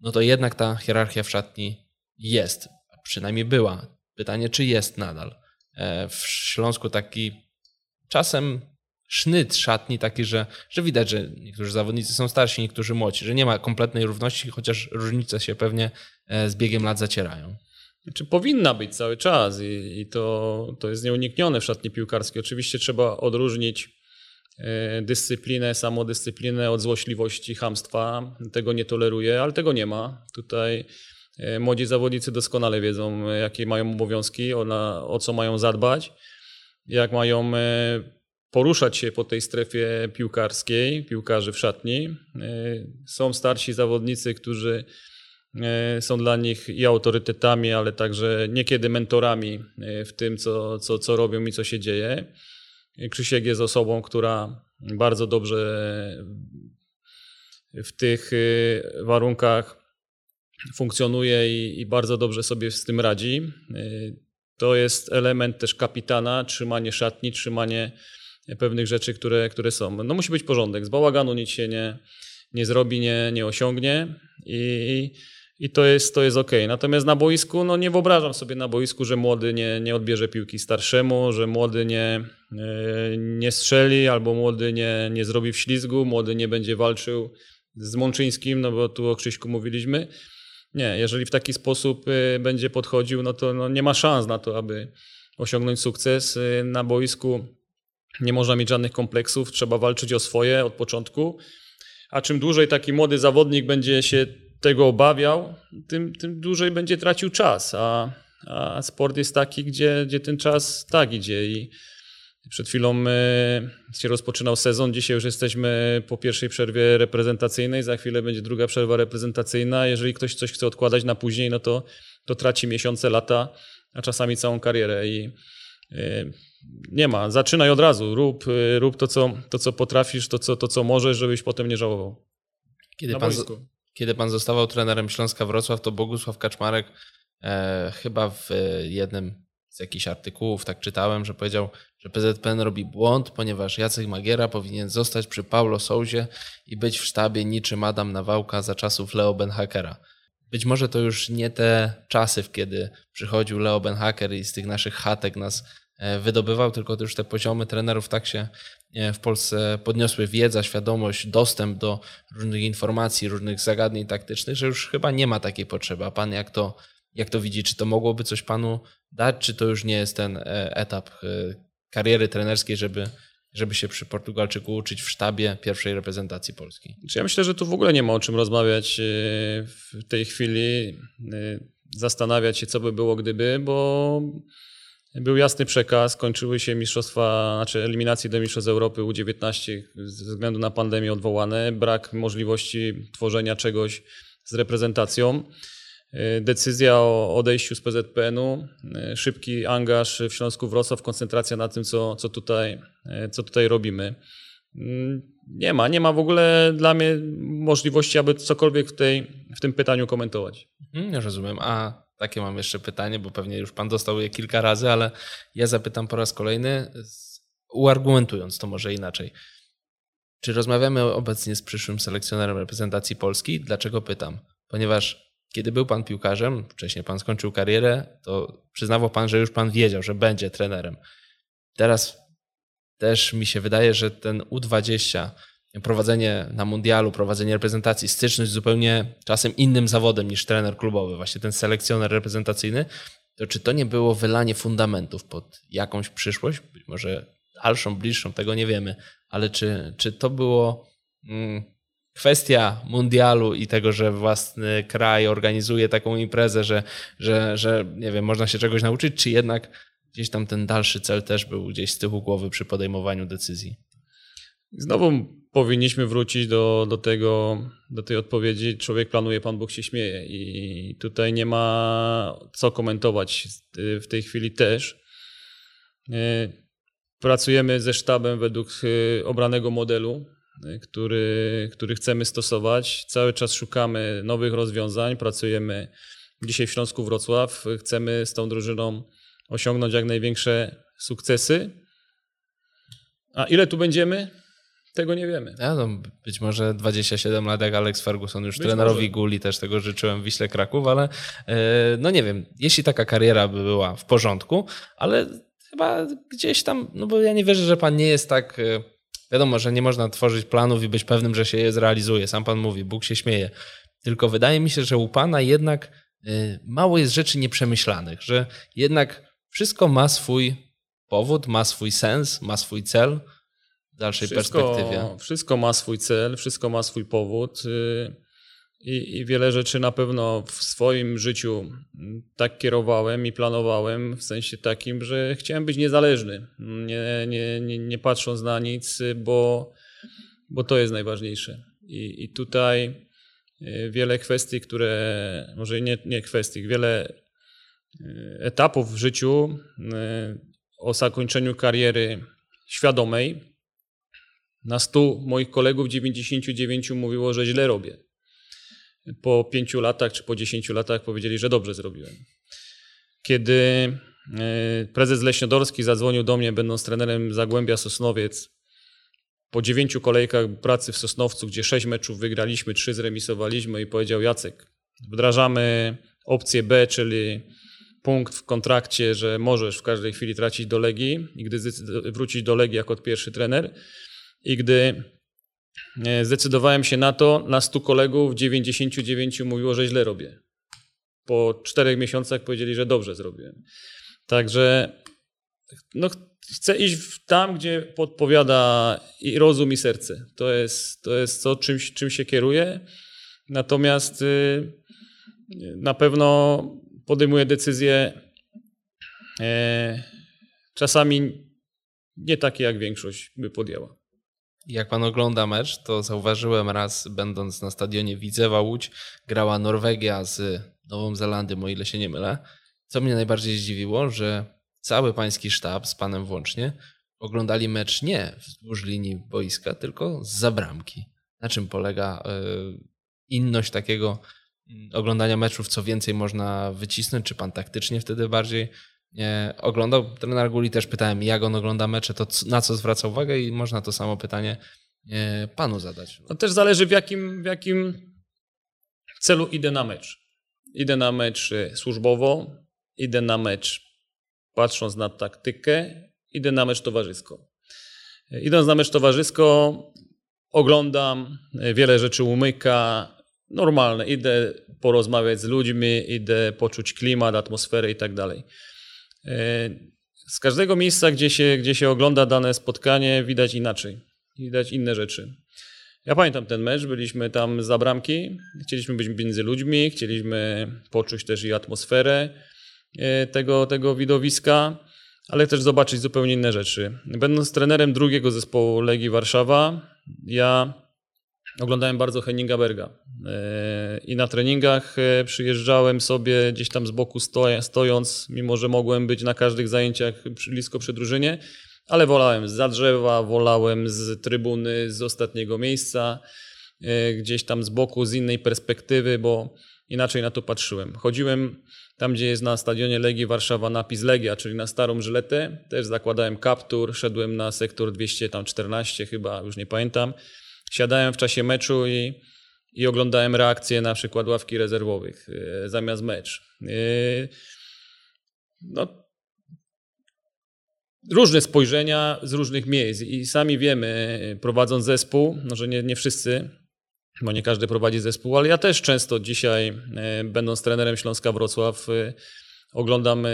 no to jednak ta hierarchia w szatni jest, przynajmniej była. Pytanie, czy jest nadal. W Śląsku taki czasem sznyt szatni taki, że, że widać, że niektórzy zawodnicy są starsi, niektórzy młodsi, że nie ma kompletnej równości, chociaż różnice się pewnie z biegiem lat zacierają. Znaczy, powinna być cały czas i, i to, to jest nieuniknione w szatni piłkarskiej. Oczywiście trzeba odróżnić dyscyplinę, samodyscyplinę od złośliwości, chamstwa. Tego nie toleruję, ale tego nie ma. Tutaj młodzi zawodnicy doskonale wiedzą, jakie mają obowiązki, o, na, o co mają zadbać, jak mają poruszać się po tej strefie piłkarskiej, piłkarzy w szatni. Są starsi zawodnicy, którzy są dla nich i autorytetami, ale także niekiedy mentorami w tym, co, co, co robią i co się dzieje. Krzysiek jest osobą, która bardzo dobrze w tych warunkach funkcjonuje i, i bardzo dobrze sobie z tym radzi. To jest element też kapitana, trzymanie szatni, trzymanie pewnych rzeczy, które, które są. No musi być porządek, z bałaganu nic się nie, nie zrobi, nie, nie osiągnie i, i to jest, to jest okej. Natomiast na boisku, no nie wyobrażam sobie na boisku, że młody nie, nie odbierze piłki starszemu, że młody nie, nie strzeli albo młody nie, nie zrobi wślizgu, młody nie będzie walczył z Mączyńskim, no bo tu o Krzyśku mówiliśmy. Nie, jeżeli w taki sposób będzie podchodził, no to no nie ma szans na to, aby osiągnąć sukces. Na boisku nie można mieć żadnych kompleksów, trzeba walczyć o swoje od początku. A czym dłużej taki młody zawodnik będzie się tego obawiał, tym, tym dłużej będzie tracił czas. A, a sport jest taki, gdzie, gdzie ten czas tak idzie. I przed chwilą się rozpoczynał sezon, dzisiaj już jesteśmy po pierwszej przerwie reprezentacyjnej, za chwilę będzie druga przerwa reprezentacyjna. Jeżeli ktoś coś chce odkładać na później, no to, to traci miesiące, lata, a czasami całą karierę. I nie ma. Zaczynaj od razu. Rób, rób to, co, to, co potrafisz, to co, to, co możesz, żebyś potem nie żałował. Kiedy pan, kiedy pan zostawał trenerem Śląska Wrocław, to Bogusław Kaczmarek e, chyba w jednym z jakichś artykułów, tak czytałem, że powiedział, że P Z P N robi błąd, ponieważ Jacek Magiera powinien zostać przy Paulo Souzie i być w sztabie niczym Adam Nawałka za czasów Leo Benhakera. Być może to już nie te czasy, kiedy przychodził Leo Benhaker i z tych naszych chatek nas wydobywał, tylko już te poziomy trenerów tak się w Polsce podniosły, wiedza, świadomość, dostęp do różnych informacji, różnych zagadnień taktycznych, że już chyba nie ma takiej potrzeby. A pan jak to, jak to widzi? Czy to mogłoby coś panu dać, czy to już nie jest ten etap kariery trenerskiej, żeby, żeby się przy Portugalczyku uczyć w sztabie pierwszej reprezentacji Polski? Ja myślę, że tu w ogóle nie ma o czym rozmawiać w tej chwili, zastanawiać się, co by było gdyby, bo był jasny przekaz, kończyły się mistrzostwa, znaczy eliminacje do Mistrzostw Europy U dziewiętnaście ze względu na pandemię odwołane, brak możliwości tworzenia czegoś z reprezentacją. Decyzja o odejściu z P Z P N-u, szybki angaż w Śląsku Wrocław, koncentracja na tym, co, co, tutaj, co tutaj robimy. Nie ma, nie ma w ogóle dla mnie możliwości, aby cokolwiek w, tej, w tym pytaniu komentować. Ja rozumiem, a takie mam jeszcze pytanie, bo pewnie już pan dostał je kilka razy, ale ja zapytam po raz kolejny, uargumentując to może inaczej. Czy rozmawiamy obecnie z przyszłym selekcjonerem reprezentacji Polski? Dlaczego pytam? Ponieważ kiedy był pan piłkarzem, wcześniej pan skończył karierę, to przyznawał pan, że już pan wiedział, że będzie trenerem. Teraz też mi się wydaje, że ten U dwadzieścia, prowadzenie na mundialu, prowadzenie reprezentacji, styczność z zupełnie czasem innym zawodem niż trener klubowy, właśnie ten selekcjoner reprezentacyjny, to czy to nie było wylanie fundamentów pod jakąś przyszłość, być może dalszą, bliższą, tego nie wiemy, ale czy, czy to było... Mm, kwestia mundialu i tego, że własny kraj organizuje taką imprezę, że, że, że nie wiem, można się czegoś nauczyć, czy jednak gdzieś tam ten dalszy cel też był gdzieś z tyłu głowy przy podejmowaniu decyzji? Znowu powinniśmy wrócić do, do tego, do tej odpowiedzi. Człowiek planuje, Pan Bóg się śmieje i tutaj nie ma co komentować w tej chwili też. Pracujemy ze sztabem według obranego modelu, Który, który chcemy stosować. Cały czas szukamy nowych rozwiązań, pracujemy dzisiaj w Śląsku Wrocław. Chcemy z tą drużyną osiągnąć jak największe sukcesy. A ile tu będziemy? Tego nie wiemy. Ja, no, być może dwadzieścia siedem lat jak Alex Ferguson, już być trenerowi może. Guli też tego życzyłem w Wiśle Kraków, ale yy, no nie wiem, jeśli taka kariera by była w porządku, ale chyba gdzieś tam, no bo ja nie wierzę, że pan nie jest tak... Yy, Wiadomo, że nie można tworzyć planów i być pewnym, że się je zrealizuje. Sam pan mówi, Bóg się śmieje. Tylko wydaje mi się, że u pana jednak mało jest rzeczy nieprzemyślanych, że jednak wszystko ma swój powód, ma swój sens, ma swój cel w dalszej wszystko, perspektywie. Wszystko ma swój cel, wszystko ma swój powód i, i wiele rzeczy na pewno w swoim życiu tak kierowałem i planowałem w sensie takim, że chciałem być niezależny, nie, nie, nie, nie patrząc na nic, bo, bo to jest najważniejsze. I, i tutaj wiele kwestii, które, może nie, nie kwestii, wiele etapów w życiu o zakończeniu kariery świadomej, na stu moich kolegów dziewięćdziesięciu dziewięciu mówiło, że źle robię. Po pięciu latach czy po dziesięciu latach powiedzieli, że dobrze zrobiłem. Kiedy prezes Leśniodorski zadzwonił do mnie, będąc trenerem Zagłębia Sosnowiec, po dziewięciu kolejkach pracy w Sosnowcu, gdzie sześć meczów wygraliśmy, trzy zremisowaliśmy i powiedział: Jacek, wdrażamy opcję B, czyli punkt w kontrakcie, że możesz w każdej chwili tracić do Legii i gdy wrócić do Legii jako pierwszy trener i gdy... Zdecydowałem się na to, na stu kolegów dziewięćdziesięciu dziewięciu mówiło, że źle robię. Po czterech miesiącach powiedzieli, że dobrze zrobiłem. Także no, chcę iść tam, gdzie podpowiada i rozum, i serce. To jest to, jest to czymś, czym się kieruję. Natomiast na pewno podejmuję decyzje czasami nie takie, jak większość by podjęła. Jak pan ogląda mecz, to zauważyłem raz, będąc na stadionie Widzewa Łódź, grała Norwegia z Nową Zelandią, o ile się nie mylę. Co mnie najbardziej zdziwiło, że cały pański sztab, z panem włącznie, oglądali mecz nie wzdłuż linii boiska, tylko zza bramki. Na czym polega inność takiego oglądania meczów, co więcej można wycisnąć? Czy pan taktycznie wtedy bardziej oglądał? Trener Guli też pytałem, jak on ogląda mecze, to na co zwraca uwagę i można to samo pytanie panu zadać. To też zależy w jakim, w jakim celu idę na mecz. Idę na mecz służbowo, idę na mecz patrząc na taktykę, idę na mecz towarzysko. Idąc na mecz towarzysko oglądam, wiele rzeczy umyka, normalne, idę porozmawiać z ludźmi, idę poczuć klimat, atmosferę i tak dalej. Z każdego miejsca, gdzie się, gdzie się ogląda dane spotkanie, widać inaczej, widać inne rzeczy. Ja pamiętam ten mecz, byliśmy tam za bramki, chcieliśmy być między ludźmi, chcieliśmy poczuć też i atmosferę tego, tego widowiska, ale też zobaczyć zupełnie inne rzeczy. Będąc trenerem drugiego zespołu Legii Warszawa, ja oglądałem bardzo Henninga Berga i na treningach przyjeżdżałem sobie gdzieś tam z boku stojąc, mimo że mogłem być na każdych zajęciach blisko przy drużynie, ale wolałem zza drzewa, wolałem z trybuny, z ostatniego miejsca, gdzieś tam z boku, z innej perspektywy, bo inaczej na to patrzyłem. Chodziłem tam, gdzie jest na stadionie Legii Warszawa napis Legia, czyli na starą żyletę. Też zakładałem kaptur, szedłem na sektor dwieście czternaście chyba, już nie pamiętam. Siadałem w czasie meczu i, i oglądałem reakcje na przykład ławki rezerwowych yy, zamiast mecz. Yy, no, różne spojrzenia z różnych miejsc i sami wiemy, prowadząc zespół, no, że nie, nie wszyscy, bo nie każdy prowadzi zespół, ale ja też często dzisiaj, będąc trenerem Śląska Wrocław, oglądam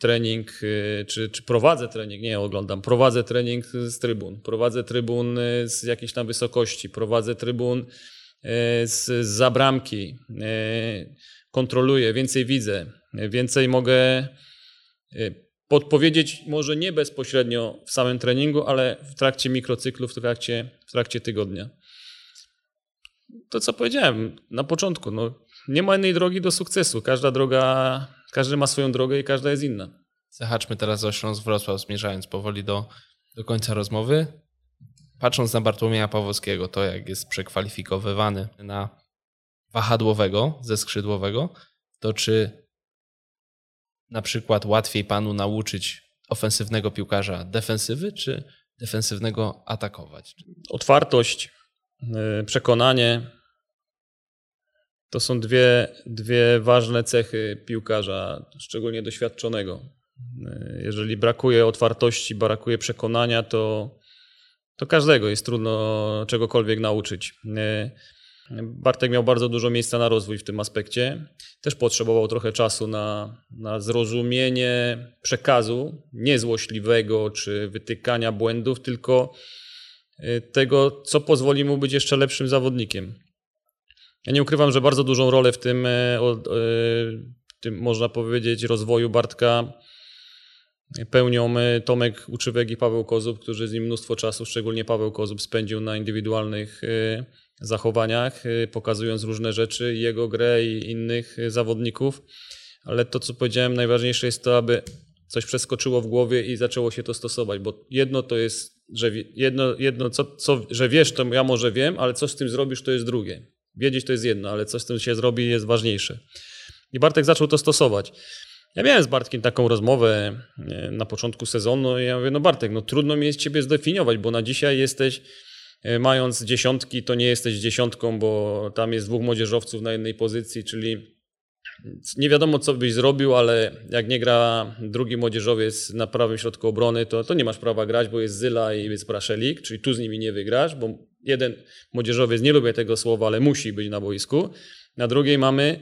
trening, czy, czy prowadzę trening, nie oglądam, prowadzę trening z trybun, prowadzę trybun z jakiejś tam wysokości, prowadzę trybun z, z zabramki, kontroluję, więcej widzę, więcej mogę podpowiedzieć, może nie bezpośrednio w samym treningu, ale w trakcie mikrocyklu, w trakcie, w trakcie tygodnia. To, co powiedziałem na początku, no, nie ma innej drogi do sukcesu. Każda droga, każdy ma swoją drogę i każda jest inna. Zahaczmy teraz o Śląsk Wrocław, zmierzając powoli do, do końca rozmowy. Patrząc na Bartłomieja Pawłowskiego, to jak jest przekwalifikowywany na wahadłowego ze skrzydłowego, to czy na przykład łatwiej panu nauczyć ofensywnego piłkarza defensywy, czy defensywnego atakować? Otwartość, przekonanie to są dwie, dwie ważne cechy piłkarza, szczególnie doświadczonego. Jeżeli brakuje otwartości, brakuje przekonania, to, to każdego jest trudno czegokolwiek nauczyć. Bartek miał bardzo dużo miejsca na rozwój w tym aspekcie. Też potrzebował trochę czasu na, na zrozumienie przekazu, nie złośliwego czy wytykania błędów, tylko tego, co pozwoli mu być jeszcze lepszym zawodnikiem. Ja nie ukrywam, że bardzo dużą rolę w tym, w tym można powiedzieć, rozwoju Bartka pełnią Tomek Uczywek i Paweł Kozub, którzy z nim mnóstwo czasu, szczególnie Paweł Kozub, spędził na indywidualnych zachowaniach, pokazując różne rzeczy, jego grę i innych zawodników. Ale to, co powiedziałem, najważniejsze jest to, aby coś przeskoczyło w głowie i zaczęło się to stosować, bo jedno to jest Że jedno, jedno co, co, że wiesz, to ja może wiem, ale co z tym zrobisz, to jest drugie. Wiedzieć to jest jedno, ale co z tym się zrobi jest ważniejsze. I Bartek zaczął to stosować. Ja miałem z Bartkiem taką rozmowę na początku sezonu i ja mówię, no Bartek, no trudno mi jest ciebie zdefiniować, bo na dzisiaj jesteś, mając dziesiątki, to nie jesteś dziesiątką, bo tam jest dwóch młodzieżowców na jednej pozycji, czyli nie wiadomo, co byś zrobił, ale jak nie gra drugi młodzieżowiec na prawym środku obrony, to, to nie masz prawa grać, bo jest Zyla i jest Praszelik, czyli tu z nimi nie wygrasz, bo jeden młodzieżowiec, nie lubię tego słowa, ale musi być na boisku. Na drugiej mamy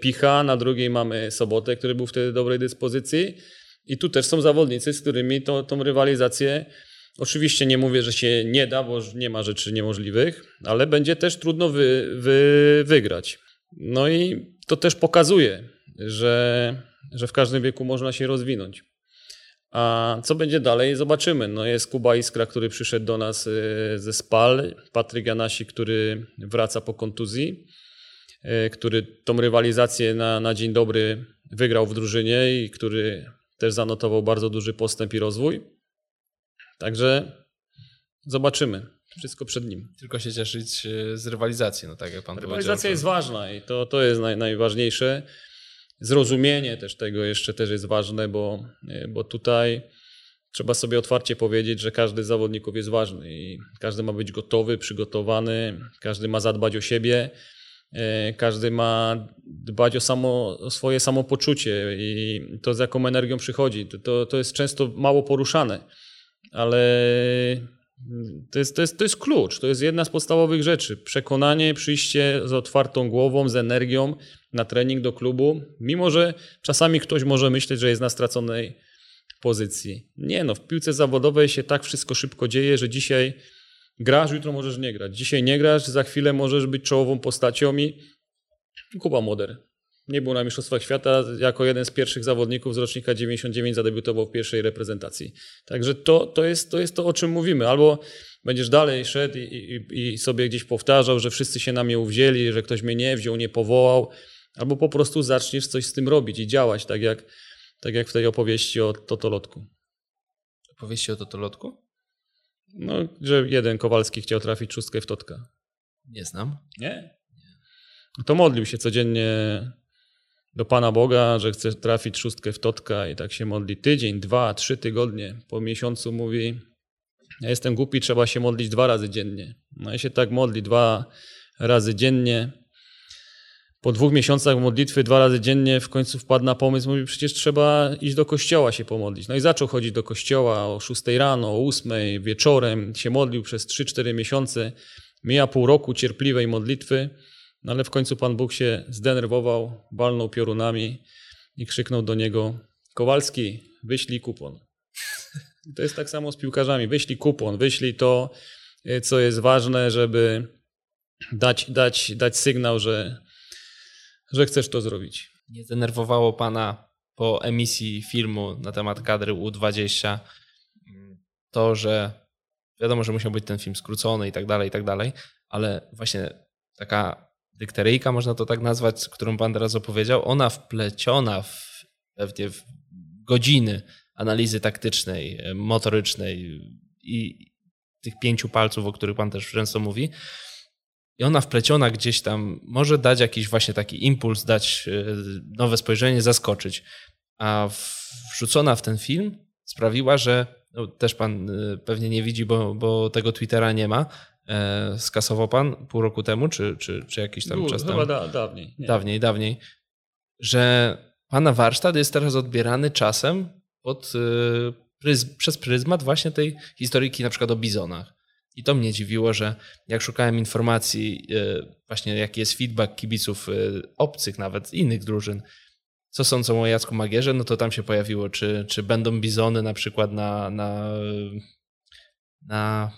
Picha, na drugiej mamy Sobotę, który był wtedy dobrej dyspozycji i tu też są zawodnicy, z którymi to, tą rywalizację, oczywiście nie mówię, że się nie da, bo nie ma rzeczy niemożliwych, ale będzie też trudno wy, wy, wygrać. No i to też pokazuje, że, że w każdym wieku można się rozwinąć. A co będzie dalej, zobaczymy. No jest Kuba Iskra, który przyszedł do nas ze Spal, Patryk Janasi, który wraca po kontuzji, który tą rywalizację na, na dzień dobry wygrał w drużynie i który też zanotował bardzo duży postęp i rozwój. Także zobaczymy. Wszystko przed nim. Tylko się cieszyć z rywalizacji, no tak jak pan powiedział. Rywalizacja jest ważna i to, to jest naj, najważniejsze. Zrozumienie też tego jeszcze też jest ważne, bo, bo tutaj trzeba sobie otwarcie powiedzieć, że każdy z zawodników jest ważny i każdy ma być gotowy, przygotowany, każdy ma zadbać o siebie, każdy ma dbać o, samo, o swoje samopoczucie i to z jaką energią przychodzi. To, to jest często mało poruszane, ale to jest, to jest, to jest klucz, to jest jedna z podstawowych rzeczy. Przekonanie, przyjście z otwartą głową, z energią na trening do klubu, mimo że czasami ktoś może myśleć, że jest na straconej pozycji. Nie no, w piłce zawodowej się tak wszystko szybko dzieje, że dzisiaj grasz, jutro możesz nie grać. Dzisiaj nie grasz, za chwilę możesz być czołową postacią i Jakub Moder. Nie był na Mistrzostwach Świata, jako jeden z pierwszych zawodników z rocznika dziewięćdziesiąt dziewięć zadebiutował w pierwszej reprezentacji. Także to, to, jest, to jest to, o czym mówimy. Albo będziesz dalej szedł i, i, i sobie gdzieś powtarzał, że wszyscy się na mnie uwzięli, że ktoś mnie nie wziął, nie powołał. Albo po prostu zaczniesz coś z tym robić i działać, tak jak, tak jak w tej opowieści o totolotku. Opowieści o totolotku? No, że jeden Kowalski chciał trafić szóstkę w totka. Nie znam. Nie? To modlił się codziennie do Pana Boga, że chce trafić szóstkę w totka i tak się modli tydzień, dwa, trzy tygodnie. Po miesiącu mówi, ja jestem głupi, trzeba się modlić dwa razy dziennie. No i się tak modli dwa razy dziennie. Po dwóch miesiącach modlitwy dwa razy dziennie w końcu wpadł na pomysł, mówi, przecież trzeba iść do kościoła się pomodlić. No i zaczął chodzić do kościoła o szóstej rano, o ósmej, wieczorem. Się modlił przez trzy cztery miesiące. Mija pół roku cierpliwej modlitwy. No ale w końcu Pan Bóg się zdenerwował, walnął piorunami i krzyknął do niego, Kowalski, wyślij kupon. I to jest tak samo z piłkarzami, wyślij kupon, wyślij to, co jest ważne, żeby dać, dać, dać sygnał, że, że chcesz to zrobić. Nie zdenerwowało Pana po emisji filmu na temat kadry U dwadzieścia to, że wiadomo, że musiał być ten film skrócony i tak dalej, i tak dalej, ale właśnie taka dykteryjka, można to tak nazwać, którą Pan teraz opowiedział, ona wpleciona w, pewnie w godziny analizy taktycznej, motorycznej i tych pięciu palców, o których Pan też często mówi. I ona wpleciona gdzieś tam może dać jakiś właśnie taki impuls, dać nowe spojrzenie, zaskoczyć. A wrzucona w ten film sprawiła, że no, też Pan pewnie nie widzi, bo, bo tego Twittera nie ma, skasował Pan pół roku temu, czy, czy, czy jakiś tam Gór, czas temu? Chyba da, dawniej. Nie. Dawniej, dawniej. Że Pana warsztat jest teraz odbierany czasem pod, pryzm, przez pryzmat właśnie tej historyjki na przykład o bizonach. I to mnie dziwiło, że jak szukałem informacji właśnie jaki jest feedback kibiców obcych nawet, innych drużyn, co sądzą o Jacku Magierze, no to tam się pojawiło, czy, czy będą bizony na przykład na... na, na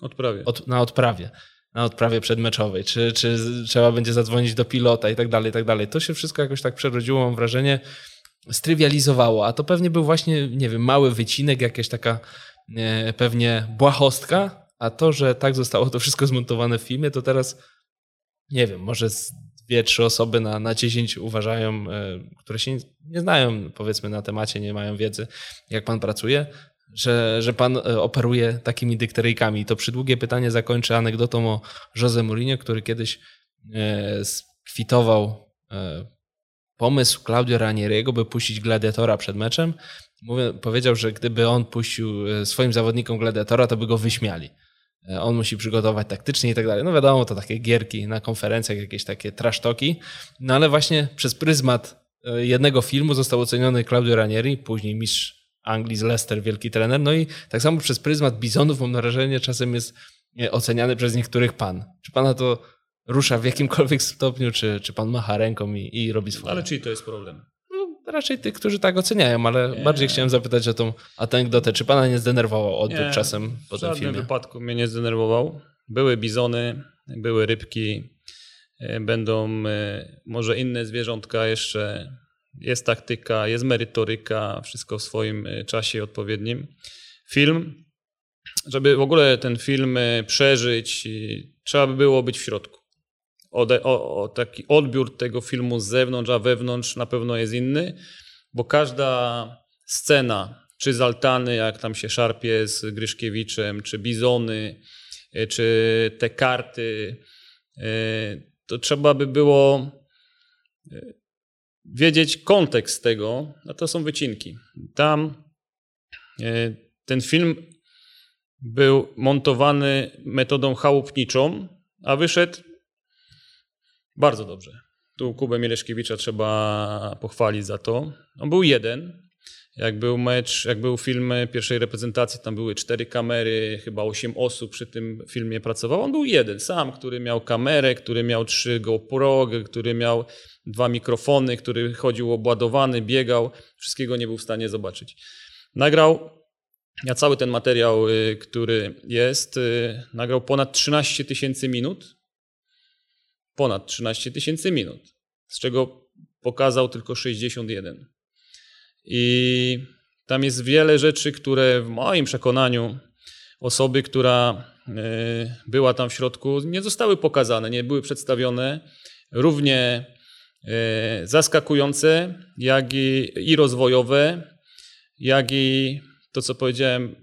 Odprawie. Od, na odprawie. Na odprawie przedmeczowej. Czy, czy trzeba będzie zadzwonić do pilota i tak dalej, i tak dalej. To się wszystko jakoś tak przerodziło, mam wrażenie, strywializowało. A to pewnie był właśnie, nie wiem, mały wycinek, jakaś taka e, pewnie błahostka. A to, że tak zostało to wszystko zmontowane w filmie, to teraz, nie wiem, może dwie, trzy osoby na, na dziesięć uważają, e, które się nie, nie znają, powiedzmy, na temacie, nie mają wiedzy, jak Pan pracuje, Że, że Pan operuje takimi dykteryjkami. To przydługie pytanie zakończę anegdotą o Jose Mourinho, który kiedyś skwitował pomysł Claudio Ranieriego, by puścić gladiatora przed meczem. Powiedział, że gdyby on puścił swoim zawodnikom gladiatora, to by go wyśmiali. On musi przygotować taktycznie i tak dalej. No wiadomo, to takie gierki na konferencjach, jakieś takie trash talki. No ale właśnie przez pryzmat jednego filmu został oceniony Claudio Ranieri, później mistrz Anglii z Leicester, wielki trener. No i tak samo przez pryzmat bizonów, mam wrażenie, czasem jest oceniany przez niektórych pan. Czy Pana to rusza w jakimkolwiek stopniu, czy, czy Pan macha ręką i, i robi swoje? Ale czyj to jest problem? No, raczej tych, którzy tak oceniają, ale nie, bardziej nie. Chciałem zapytać o tą anegdotę. Czy Pana nie zdenerwował odbyt nie, czasem po tym filmie? W żadnym wypadku mnie nie zdenerwował. Były bizony, były rybki, będą może inne zwierzątka jeszcze. Jest taktyka, jest merytoryka, wszystko w swoim czasie odpowiednim. Film, żeby w ogóle ten film przeżyć, trzeba by było być w środku. Ode, o, o, taki odbiór tego filmu z zewnątrz, a wewnątrz na pewno jest inny, bo każda scena, czy Zaltany, jak tam się szarpie z Gryszkiewiczem, czy Bizony, czy te karty, to trzeba by było wiedzieć kontekst tego, a to są wycinki. Tam ten film był montowany metodą chałupniczą, a wyszedł bardzo dobrze. Tu Kubę Mieleszkiewicza trzeba pochwalić za to. On był jeden. Jak był mecz, jak był film pierwszej reprezentacji, tam były cztery kamery, chyba osiem osób przy tym filmie pracowało. On był jeden sam, który miał kamerę, który miał trzy GoPro, który miał dwa mikrofony, który chodził obładowany, biegał. Wszystkiego nie był w stanie zobaczyć. Nagrał, ja cały ten materiał, który jest, nagrał ponad trzynaście tysięcy minut. Ponad trzynaście tysięcy minut, z czego pokazał tylko sześćdziesiąt jeden. I tam jest wiele rzeczy, które w moim przekonaniu osoby, która była tam w środku, nie zostały pokazane, nie były przedstawione, równie zaskakujące, jak i, i rozwojowe, jak i to, co powiedziałem,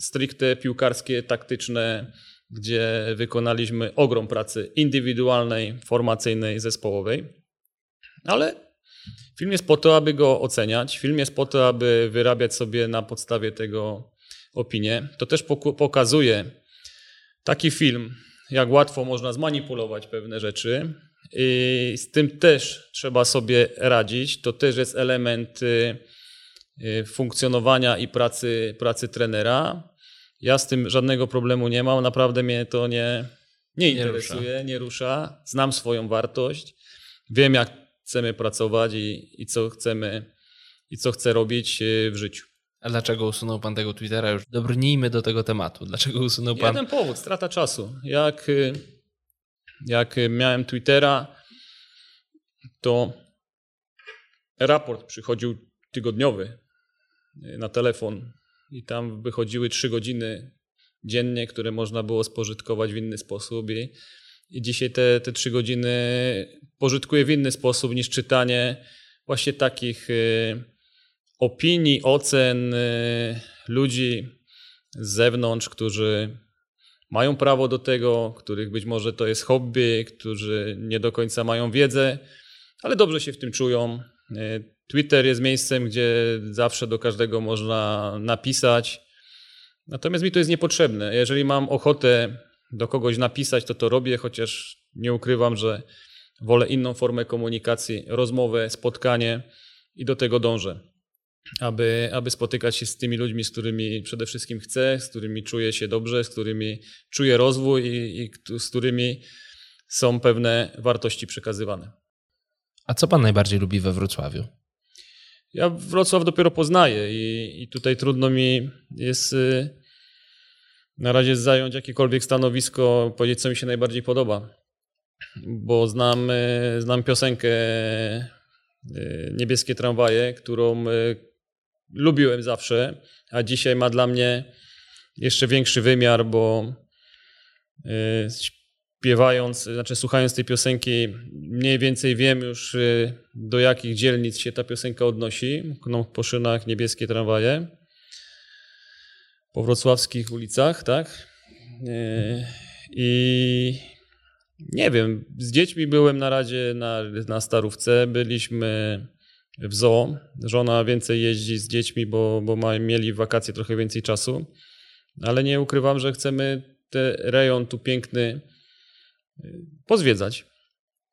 stricte piłkarskie, taktyczne, gdzie wykonaliśmy ogrom pracy indywidualnej, formacyjnej, zespołowej. Ale film jest po to, aby go oceniać. Film jest po to, aby wyrabiać sobie na podstawie tego opinię. To też pokazuje taki film, jak łatwo można zmanipulować pewne rzeczy i z tym też trzeba sobie radzić. To też jest element funkcjonowania i pracy, pracy trenera. Ja z tym żadnego problemu nie mam. Naprawdę mnie to nie, nie interesuje, nie rusza. nie rusza. Znam swoją wartość. Wiem, jak chcemy pracować i, i co chcemy i co chcę robić w życiu. A dlaczego usunął pan tego Twittera? Już dobrnijmy do tego tematu. Dlaczego usunął pan? Jeden powód, strata czasu. Jak, jak miałem Twittera, to raport przychodził tygodniowy na telefon. I tam wychodziły trzy godziny dziennie, które można było spożytkować w inny sposób. I, i dzisiaj te, te trzy godziny pożytkuję w inny sposób niż czytanie właśnie takich y, opinii, ocen y, ludzi z zewnątrz, którzy mają prawo do tego, których być może to jest hobby, którzy nie do końca mają wiedzę, ale dobrze się w tym czują. Y, Twitter jest miejscem, gdzie zawsze do każdego można napisać. Natomiast mi to jest niepotrzebne. Jeżeli mam ochotę do kogoś napisać, to to robię, chociaż nie ukrywam, że wolę inną formę komunikacji, rozmowę, spotkanie i do tego dążę, aby, aby spotykać się z tymi ludźmi, z którymi przede wszystkim chcę, z którymi czuję się dobrze, z którymi czuję rozwój i, i z którymi są pewne wartości przekazywane. A co pan najbardziej lubi we Wrocławiu? Ja Wrocław dopiero poznaję i, i tutaj trudno mi jest na razie zająć jakiekolwiek stanowisko, powiedzieć, co mi się najbardziej podoba, bo znam, znam piosenkę Niebieskie Tramwaje, którą lubiłem zawsze, a dzisiaj ma dla mnie jeszcze większy wymiar, bo śpiewając, znaczy słuchając tej piosenki, mniej więcej wiem już, do jakich dzielnic się ta piosenka odnosi. Knął po szynach niebieskie tramwaje, po wrocławskich ulicach, tak? I nie wiem, z dziećmi byłem na razie na, na starówce, byliśmy w zoo. Żona więcej jeździ z dziećmi, bo, bo ma, mieli w wakacje trochę więcej czasu, ale nie ukrywam, że chcemy ten rejon tu piękny pozwiedzać.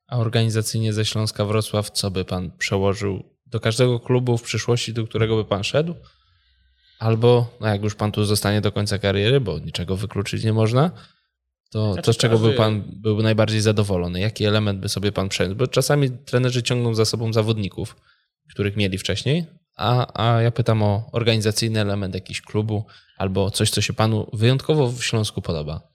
A organizacyjnie ze Śląska Wrocław, co by pan przełożył do każdego klubu w przyszłości, do którego by pan szedł? Albo, no jak już pan tu zostanie do końca kariery, bo niczego wykluczyć nie można, to, znaczy, to z czego by pan byłby najbardziej zadowolony? Jaki element by sobie pan przeniósł? Bo czasami trenerzy ciągną za sobą zawodników, których mieli wcześniej, a, a ja pytam o organizacyjny element jakiegoś klubu albo coś, co się panu wyjątkowo w Śląsku podoba.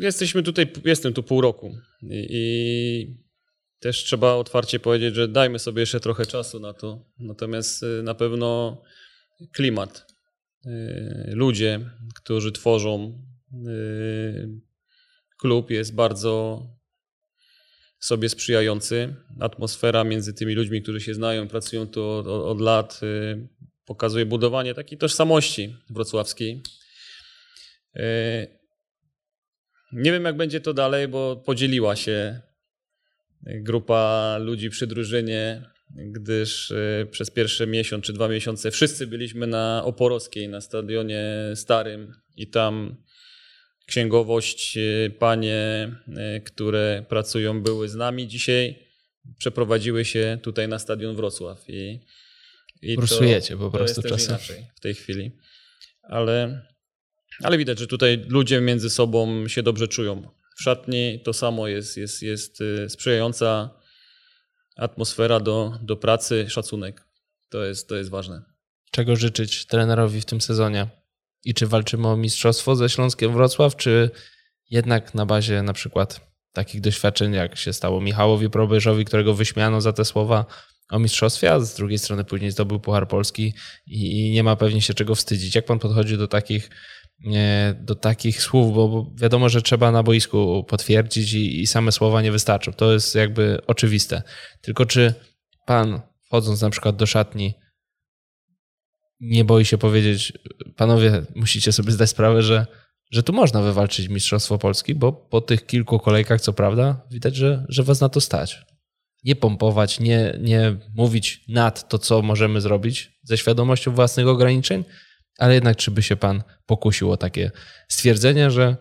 Jesteśmy tutaj, jestem tu pół roku i, i też trzeba otwarcie powiedzieć, że dajmy sobie jeszcze trochę czasu na to. Natomiast na pewno klimat, ludzie, którzy tworzą klub, jest bardzo sobie sprzyjający. Atmosfera między tymi ludźmi, którzy się znają, pracują tu od, od lat, pokazuje budowanie takiej tożsamości wrocławskiej. Nie wiem, jak będzie to dalej, bo podzieliła się grupa ludzi przy drużynie, gdyż przez pierwszy miesiąc czy dwa miesiące wszyscy byliśmy na Oporowskiej, na Stadionie Starym i tam księgowość, panie, które pracują, były z nami dzisiaj, przeprowadziły się tutaj na Stadion Wrocław. I, i Rusujecie to, po prostu to jest czasem. Inaczej w tej chwili. Ale, ale widać, że tutaj ludzie między sobą się dobrze czują. W szatni to samo jest, jest, jest sprzyjająca atmosfera do, do pracy, szacunek. To jest, to jest ważne. Czego życzyć trenerowi w tym sezonie? I czy walczymy o mistrzostwo ze Śląskiem Wrocław, czy jednak na bazie na przykład takich doświadczeń, jak się stało Michałowi Probierzowi, którego wyśmiano za te słowa o mistrzostwie, a z drugiej strony później zdobył Puchar Polski i nie ma pewnie się czego wstydzić. Jak pan podchodzi do takich, do takich słów? Bo wiadomo, że trzeba na boisku potwierdzić i, i same słowa nie wystarczą. To jest jakby oczywiste. Tylko czy pan, wchodząc na przykład do szatni, nie boi się powiedzieć: panowie, musicie sobie zdać sprawę, że, że tu można wywalczyć Mistrzostwo Polski, bo po tych kilku kolejkach, co prawda, widać, że, że was na to stać. Nie pompować, nie, nie mówić nad to, co możemy zrobić ze świadomością własnych ograniczeń, ale jednak czy by się pan pokusił o takie stwierdzenie, że,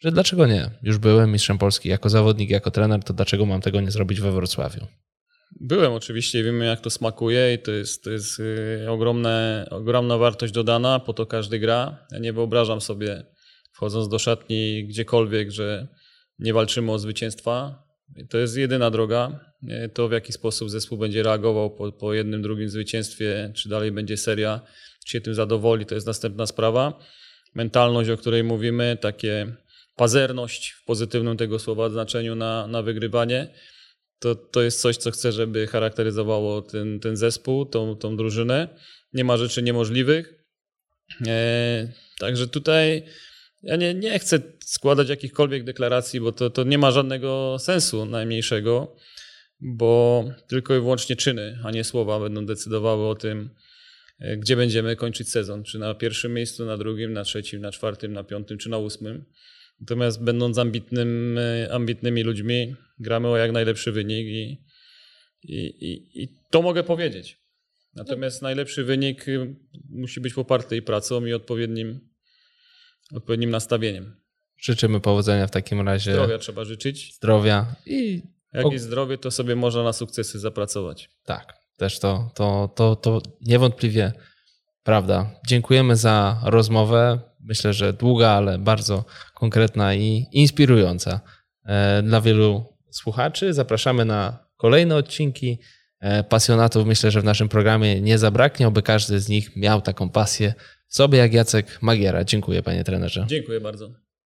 że dlaczego nie? Już byłem mistrzem Polski jako zawodnik, jako trener, to dlaczego mam tego nie zrobić we Wrocławiu? Byłem oczywiście, wiemy, jak to smakuje i to jest, to jest ogromne, ogromna wartość dodana, po to każdy gra. Ja nie wyobrażam sobie, wchodząc do szatni gdziekolwiek, że nie walczymy o zwycięstwa. To jest jedyna droga. To, w jaki sposób zespół będzie reagował po, po jednym, drugim zwycięstwie, czy dalej będzie seria, czy się tym zadowoli, to jest następna sprawa. Mentalność, o której mówimy, takie pazerność w pozytywnym tego słowa znaczeniu na, na wygrywanie. To, to jest coś, co chcę, żeby charakteryzowało ten, ten zespół, tą, tą drużynę. Nie ma rzeczy niemożliwych. E, także tutaj ja nie, nie chcę składać jakichkolwiek deklaracji, bo to, to nie ma żadnego sensu najmniejszego, bo tylko i wyłącznie czyny, a nie słowa będą decydowały o tym, gdzie będziemy kończyć sezon. Czy na pierwszym miejscu, na drugim, na trzecim, na czwartym, na piątym, czy na ósmym. Natomiast będąc ambitnym, ambitnymi ludźmi, gramy o jak najlepszy wynik i, i, i, i to mogę powiedzieć. Natomiast najlepszy wynik musi być poparty i pracą, i odpowiednim, odpowiednim nastawieniem. Życzymy powodzenia w takim razie. Zdrowia trzeba życzyć. Zdrowia. I jak jest zdrowie, to sobie można na sukcesy zapracować. Tak, też to, to, to, to niewątpliwie prawda. Dziękujemy za rozmowę. Myślę, że długa, ale bardzo konkretna i inspirująca dla wielu słuchaczy. Zapraszamy na kolejne odcinki. Pasjonatów myślę, że w naszym programie nie zabraknie, aby każdy z nich miał taką pasję w sobie jak Jacek Magiera. Dziękuję, panie trenerze. Dziękuję bardzo.